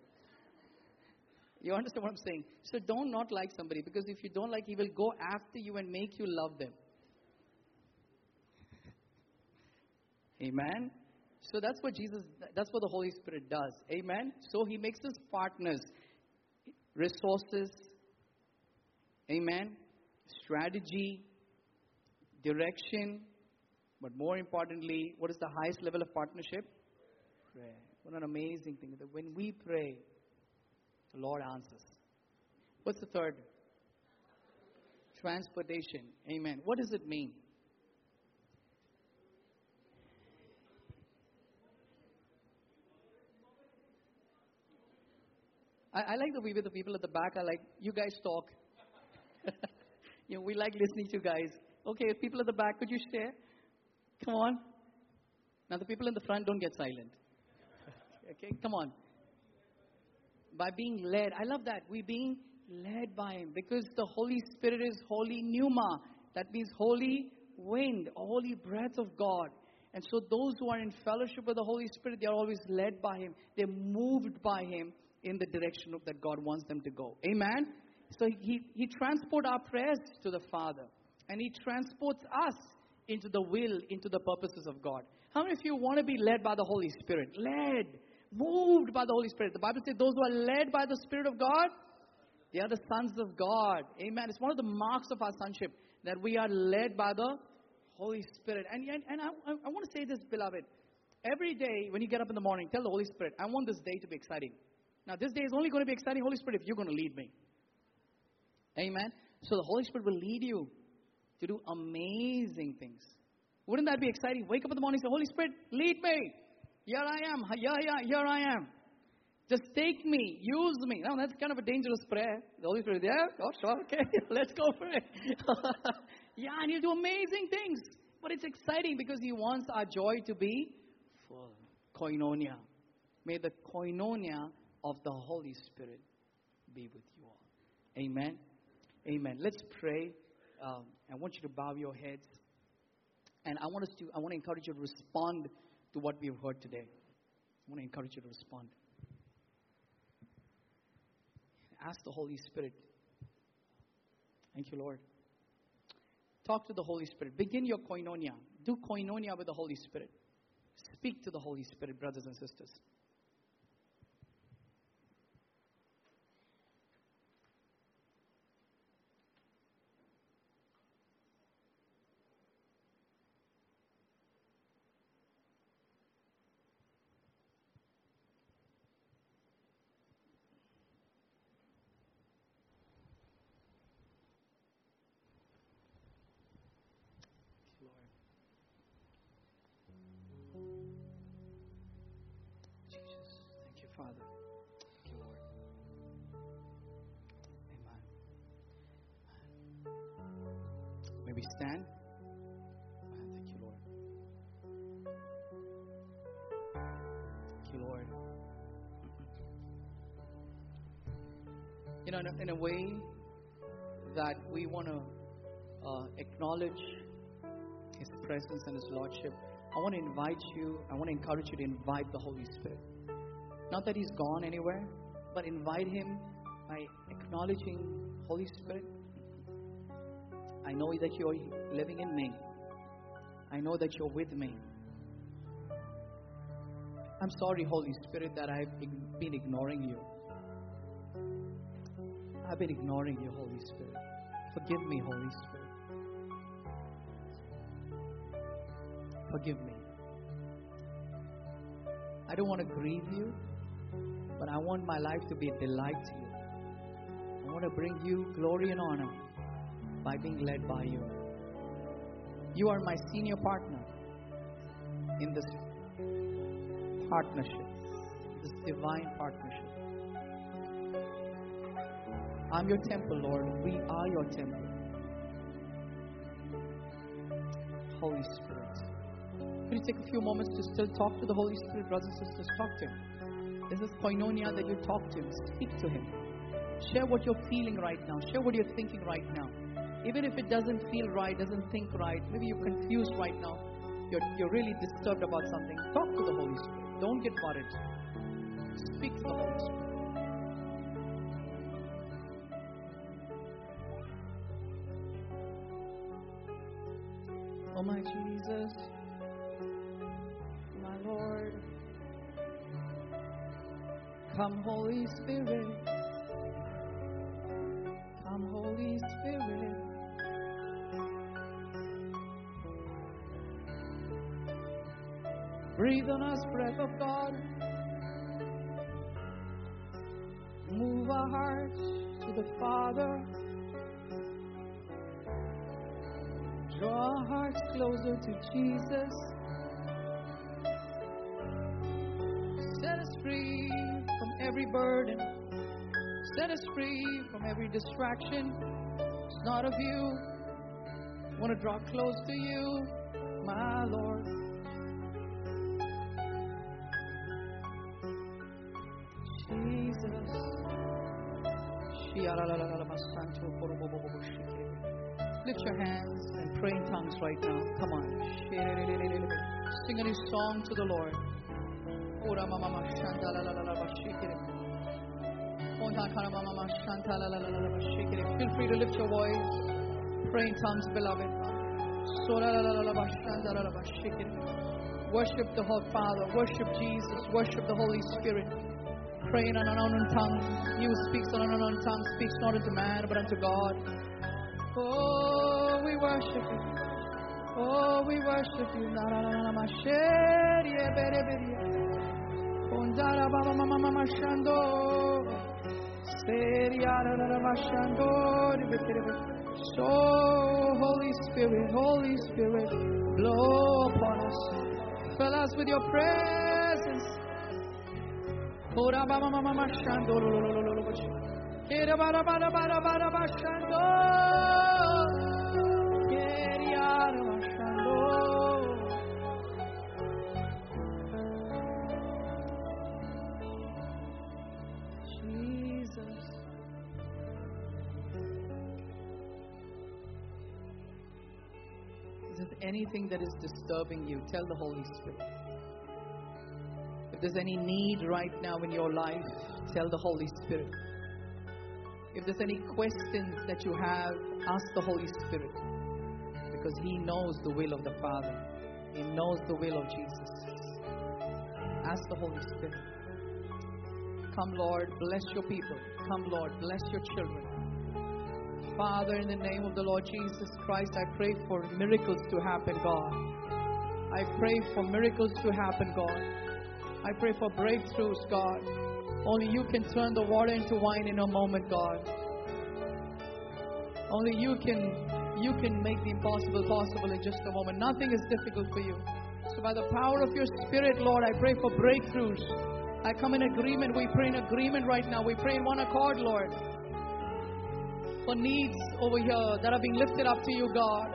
You understand what I'm saying? So don't not like somebody because if you don't like, he will go after you and make you love them. Amen. So that's what Jesus, that's what the Holy Spirit does. Amen. So he makes us partners, resources, amen, strategy, direction, but more importantly, what is the highest level of partnership? Prayer. What an amazing thing. That when we pray, the Lord answers. What's the third? Transportation. Amen. What does it mean? I, I like the way with the people at the back are like, you guys talk. you know, we like listening to you guys. Okay, people at the back, could you share? Come on. Now the people in the front, don't get silent. okay, come on. By being led. I love that. We're being led by Him because the Holy Spirit is holy pneuma. That means holy wind, holy breath of God. And so those who are in fellowship with the Holy Spirit, they are always led by Him. They're moved by Him. In the direction of that God wants them to go. Amen. So he, he transports our prayers to the Father. And he transports us into the will, into the purposes of God. How many of you want to be led by the Holy Spirit? Led, moved by the Holy Spirit. The Bible says those who are led by the Spirit of God, they are the sons of God. Amen. It's one of the marks of our sonship, that we are led by the Holy Spirit. And, and, and I, I want to say this, beloved. Every day when you get up in the morning, tell the Holy Spirit, I want this day to be exciting. Now, this day is only going to be exciting, Holy Spirit, if you're going to lead me. Amen. So the Holy Spirit will lead you to do amazing things. Wouldn't that be exciting? Wake up in the morning and say, Holy Spirit, lead me. Here I am. Here, here, here I am. Just take me. Use me. Now, that's kind of a dangerous prayer. The Holy Spirit, yeah, oh, sure, okay, let's go for it. Yeah, and he'll do amazing things. But it's exciting because he wants our joy to be full. Koinonia. May the koinonia of the Holy Spirit be with you all. Amen. Amen. Let's pray. Um, I want you to bow your heads. And I want us to, I want to encourage you to respond to what we've heard today. I want to encourage you to respond. Ask the Holy Spirit. Thank you, Lord. Talk to the Holy Spirit. Begin your koinonia. Do koinonia with the Holy Spirit. Speak to the Holy Spirit, brothers and sisters. Father, thank you, Lord. Amen. Amen. May we stand. Amen. Thank you, Lord. Thank you, Lord. You know, in a, in a way that we want to uh, acknowledge His presence and His Lordship, I want to invite you, I want to encourage you to invite the Holy Spirit. Not that he's gone anywhere, but invite him by acknowledging, Holy Spirit, I know that you're living in me. I know that you're with me. I'm sorry, Holy Spirit, that I've been ignoring you. I've been ignoring you, Holy Spirit. Forgive me, Holy Spirit. Forgive me. I don't want to grieve you. But I want my life to be a delight to you. I want to bring you glory and honor by being led by you. You are my senior partner in this partnership, this divine partnership. I'm your temple, Lord. We are your temple. Holy Spirit. Could you take a few moments to still talk to the Holy Spirit, brothers and sisters? Talk to him. Is this koinonia that you talk to him? Speak to him. Share what you're feeling right now. Share what you're thinking right now. Even if it doesn't feel right, doesn't think right, maybe you're confused right now, you're, you're really disturbed about something, talk to the Holy Spirit. Don't get worried. Speak to the Holy Spirit. Oh my Jesus, my Lord, come, Holy Spirit. Come, Holy Spirit. Breathe on us, breath of God. Move our hearts to the Father. Draw our hearts closer to Jesus. Set us free from every burden. Set us free from every distraction. It's not of you. I want to draw close to you, my Lord. Jesus. Lift your hands and pray in tongues right now. Come on. Sing a new song to the Lord. Ora mama mama shandala la la la bashikere. Feel free to lift your voice. Pray in tongues, beloved. Worship the Holy Father. Worship Jesus. Worship the Holy Spirit. Pray in an unknown tongue. He who speaks in an unknown tongue speaks not unto man, but unto God. Oh, we worship you. Oh, we worship you. Ondara baba mama mama shando seria rara mashando ribetere. So Holy Spirit, Holy Spirit, blow upon us, fill us with your presence. Ora baba mama mama shando era bara bara bara bara mashando seria rara mashando. If there's anything that is disturbing you, tell the Holy Spirit. If there's any need right now in your life, tell the Holy Spirit. If there's any questions that you have, ask the Holy Spirit, because He knows the will of the Father. He knows the will of Jesus. Ask the Holy Spirit. Come, Lord, bless your people. Come, Lord, bless your children. Father, in the name of the Lord Jesus Christ, I pray for miracles to happen, God. I pray for miracles to happen, God. I pray for breakthroughs, God. Only you can turn the water into wine in a moment, God. Only you can you can make the impossible possible in just a moment. Nothing is difficult for you. So by the power of your Spirit, Lord, I pray for breakthroughs. I come in agreement. We pray in agreement right now. We pray in one accord, Lord. For needs over here that are being lifted up to you, God.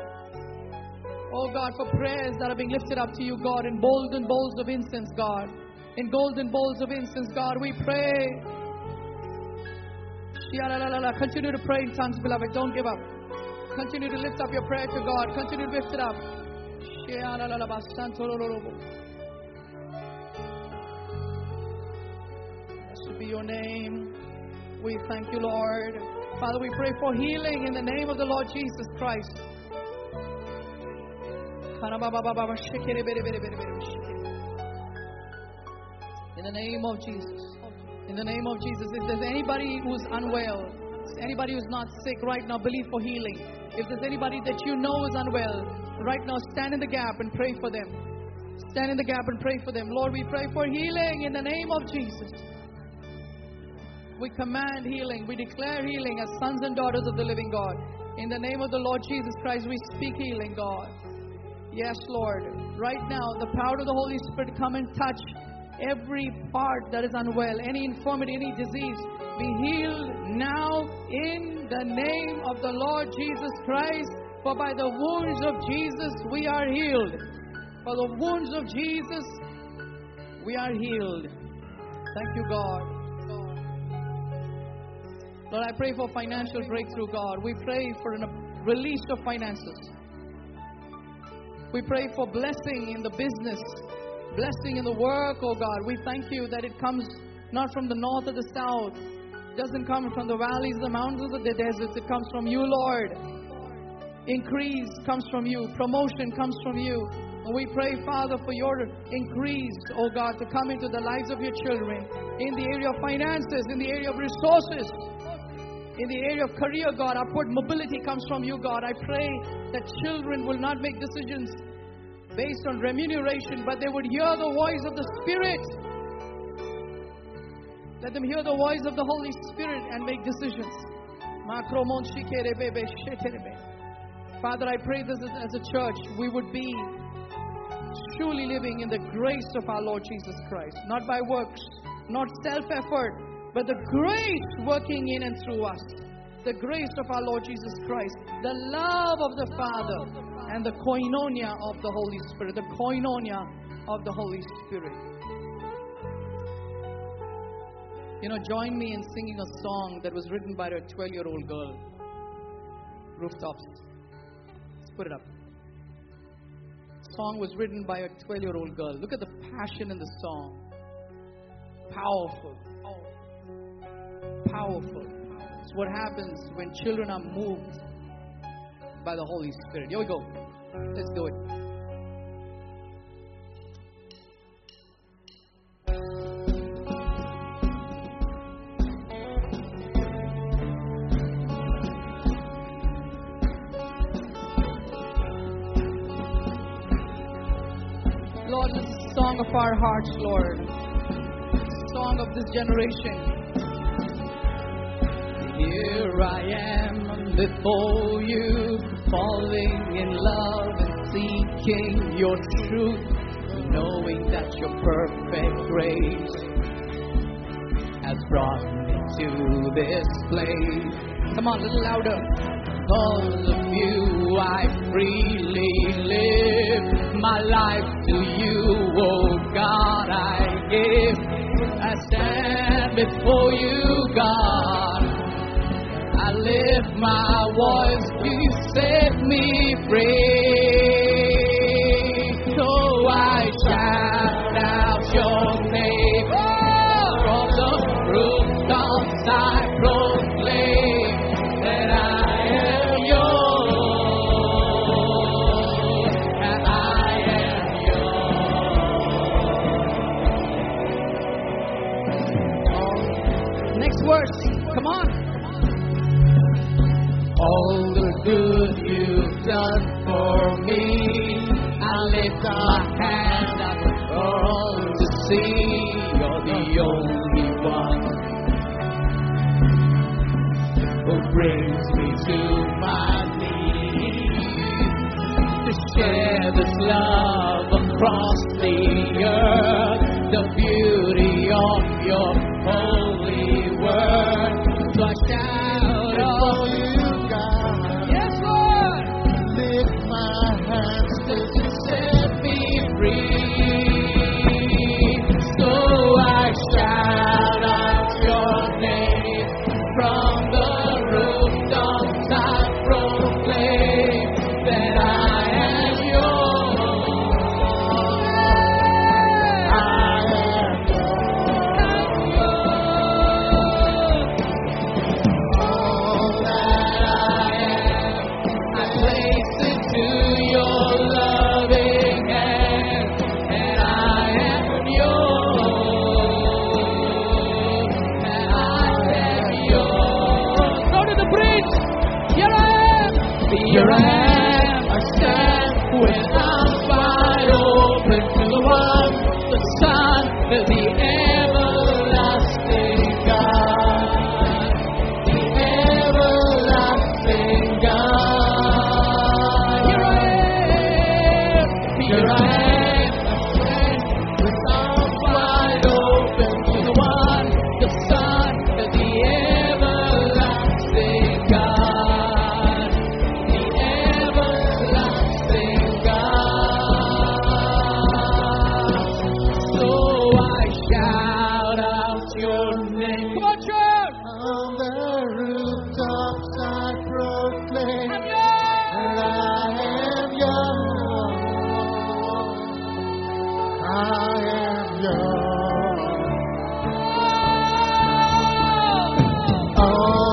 Oh God, for prayers that are being lifted up to you, God, in golden bowls of incense, God. In golden bowls of incense, God, we pray. Continue to pray in tongues, beloved. Don't give up. Continue to lift up your prayer to God. Continue to lift it up. Blessed be your name. We thank you, Lord. Father, we pray for healing in the name of the Lord Jesus Christ. In the name of Jesus. In the name of Jesus. If there's anybody who's unwell, anybody who's not sick right now, believe for healing. If there's anybody that you know is unwell, right now stand in the gap and pray for them. Stand in the gap and pray for them. Lord, we pray for healing in the name of Jesus. We command healing. We declare healing as sons and daughters of the living God. In the name of the Lord Jesus Christ, we speak healing, God. Yes, Lord. Right now, the power of the Holy Spirit, come and touch every part that is unwell, any infirmity, any disease. Be healed now in the name of the Lord Jesus Christ. For by the wounds of Jesus, we are healed. For the wounds of Jesus, we are healed. Thank you, God. Lord, I pray for financial breakthrough, God. We pray for a release of finances. We pray for blessing in the business, blessing in the work, oh God. We thank you that it comes not from the north or the south. It doesn't come from the valleys, the mountains, or the deserts. It comes from you, Lord. Increase comes from you. Promotion comes from you. And we pray, Father, for your increase, oh God, to come into the lives of your children in the area of finances, in the area of resources. In the area of career, God, upward mobility comes from you, God. I pray that children will not make decisions based on remuneration, but they would hear the voice of the Spirit. Let them hear the voice of the Holy Spirit and make decisions. Father, I pray this as a church, we would be truly living in the grace of our Lord Jesus Christ, not by works, not self-effort, but the grace working in and through us. The grace of our Lord Jesus Christ. The love of the Father. And the koinonia of the Holy Spirit. The koinonia of the Holy Spirit. You know, join me in singing a song that was written by a twelve-year-old girl. Rooftops. Let's put it up. The song was written by a twelve-year-old girl. Look at the passion in the song. Powerful. powerful. It's what happens when children are moved by the Holy Spirit. Here we go. Let's do it. Song of our hearts, Lord. Song of this generation. Here I am before you, falling in love and seeking your truth, knowing that your perfect grace has brought me to this place. Come on, a little louder. Because of you, I freely live my life to you, oh God, I give. I stand before you, God. I lift my voice to set me free. So I shout out your name. From the rooftops I proclaim that I words. Come on. All the good you've done for me, I lift my hand up for all to see. You're the only one who brings me to my knees to share this love across the earth, the beauty of your holy. So I shout out to you, God. Yes, Lord. Lift my hands till you set me free. So I shout out your name from the rooftops. I proclaim that I am yours. I am yours. I'm yours. Here I am, I stand with arms wide open to the one, the Son, and the everlasting God, the everlasting God. Here I am, here I am, I stand with arms wide open to the one, the Son, and the everlasting God. We're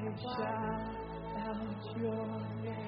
have shout out your name.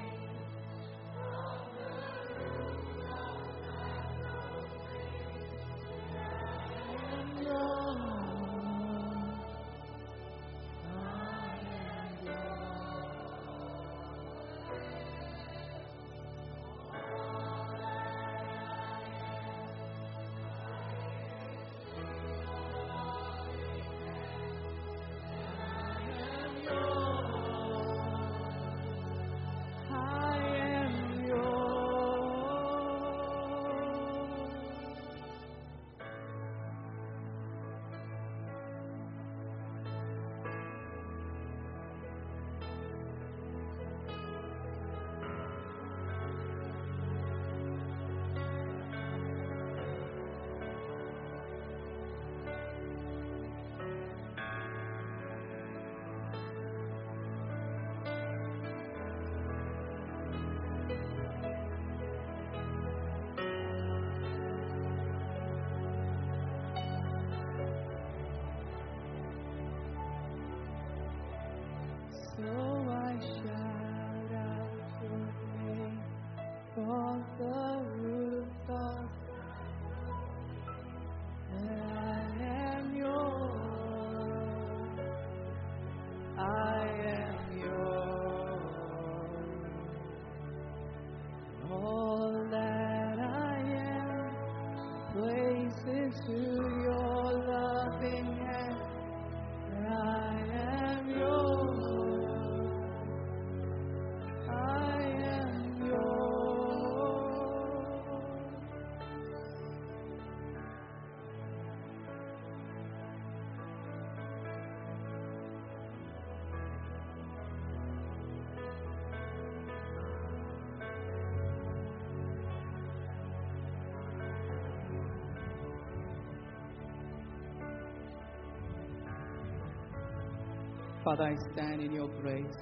Father, I stand in your grace.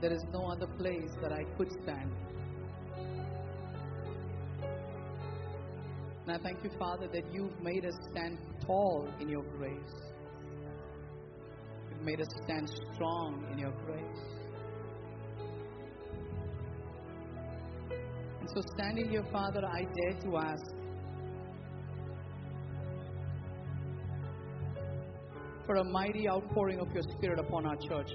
There is no other place that I could stand. And I thank you, Father, that you've made us stand tall in your grace. You've made us stand strong in your grace. And so standing here, Father, I dare to ask, for a mighty outpouring of your Spirit upon our church.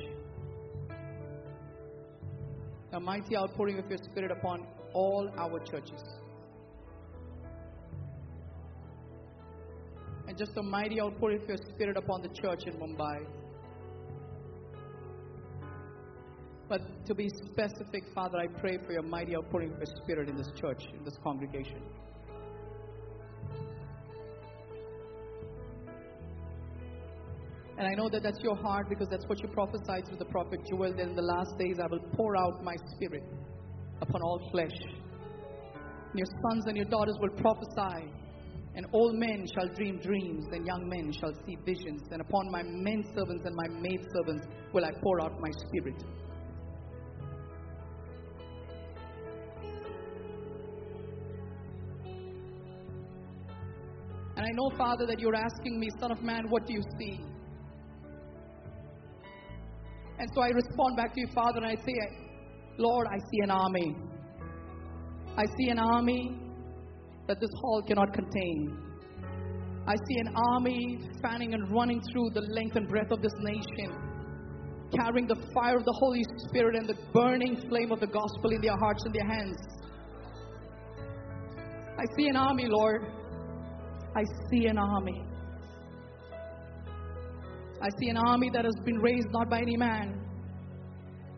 A mighty outpouring of your Spirit upon all our churches. And just a mighty outpouring of your Spirit upon the church in Mumbai. But to be specific, Father, I pray for your mighty outpouring of your Spirit in this church, in this congregation. And I know that that's your heart, because that's what you prophesied through the prophet Joel, that in the last days I will pour out my Spirit upon all flesh. And your sons and your daughters will prophesy, and old men shall dream dreams, and young men shall see visions. And upon my men servants and my maid servants will I pour out my Spirit. And I know, Father, that you're asking me, Son of Man, what do you see? And so I respond back to you, Father, and I say, Lord, I see an army. I see an army that this hall cannot contain. I see an army fanning and running through the length and breadth of this nation, carrying the fire of the Holy Spirit and the burning flame of the gospel in their hearts and their hands. I see an army, Lord. I see an army. I see an army that has been raised not by any man.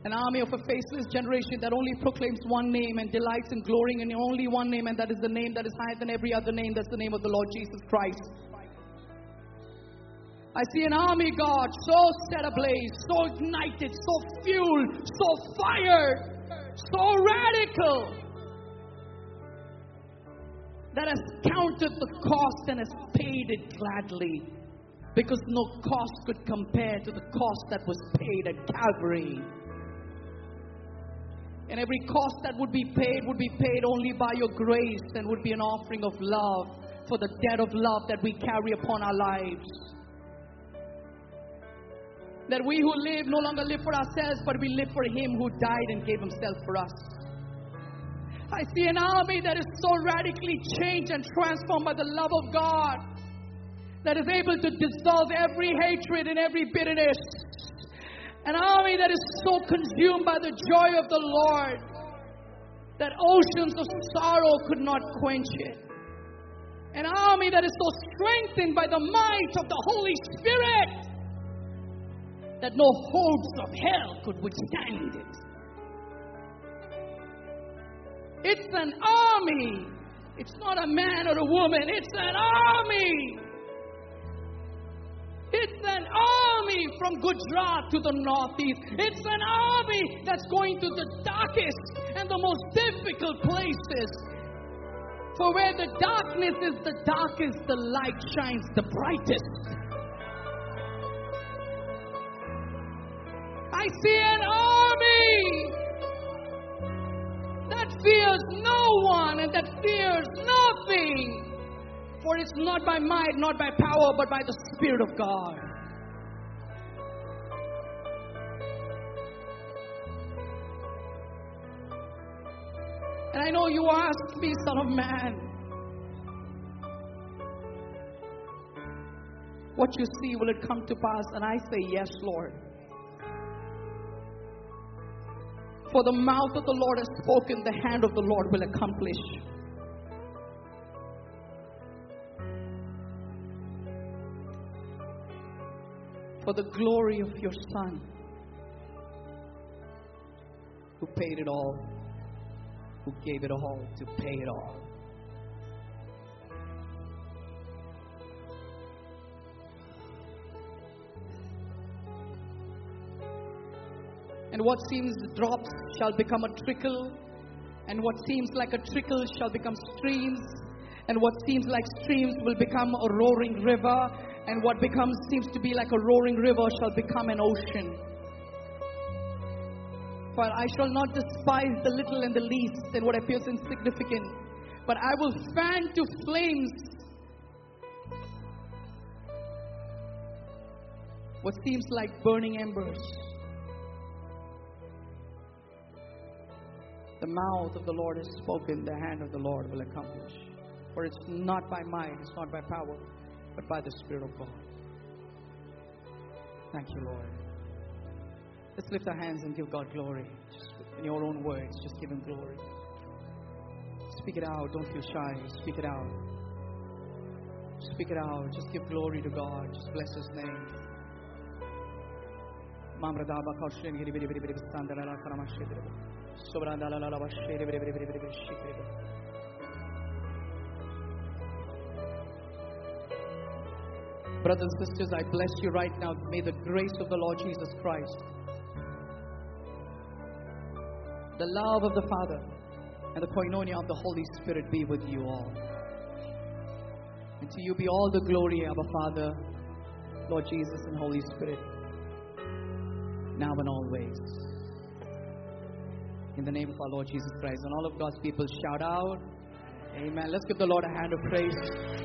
An army of a faceless generation that only proclaims one name and delights in glorying in only one name, and that is the name that is higher than every other name. That's the name of the Lord Jesus Christ. I see an army, God, so set ablaze, so ignited, so fueled, so fired, so radical, that has counted the cost and has paid it gladly. Because no cost could compare to the cost that was paid at Calvary. And every cost that would be paid would be paid only by your grace, and would be an offering of love for the debt of love that we carry upon our lives. That we who live no longer live for ourselves, but we live for Him who died and gave Himself for us. I see an army that is so radically changed and transformed by the love of God, that is able to dissolve every hatred and every bitterness. An army that is so consumed by the joy of the Lord, that oceans of sorrow could not quench it. An army that is so strengthened by the might of the Holy Spirit, that no holds of hell could withstand it. It's an army. It's not a man or a woman. It's an army. It's an army from Gujarat to the Northeast. It's an army that's going to the darkest and the most difficult places. For where the darkness is the darkest, the light shines the brightest. I see an army that fears no one and that fears nothing. For it's not by might, not by power, but by the Spirit of God. And I know you asked me, Son of Man, what you see, will it come to pass? And I say, yes, Lord. For the mouth of the Lord has spoken, the hand of the Lord will accomplish. For the glory of your Son, who paid it all, who gave it all to pay it all. And what seems drops shall become a trickle, and what seems like a trickle shall become streams, and what seems like streams will become a roaring river, and what becomes seems to be like a roaring river shall become an ocean. For I shall not despise the little and the least and what appears insignificant, but I will fan to flames what seems like burning embers. The mouth of the Lord has spoken, the hand of the Lord will accomplish. For it's not by might, it's not by power, but by the Spirit of God. Thank you, Lord. Let's lift our hands and give God glory. Just in your own words, just give Him glory. Speak it out. Don't feel shy. Speak it out. Speak it out. Just give glory to God. Just bless His name. Brothers and sisters, I bless you right now. May the grace of the Lord Jesus Christ, the love of the Father, and the koinonia of the Holy Spirit be with you all. And to you be all the glory, Abba Father, Lord Jesus, and Holy Spirit, now and always. In the name of our Lord Jesus Christ. And all of God's people shout out, amen. Let's give the Lord a hand of praise.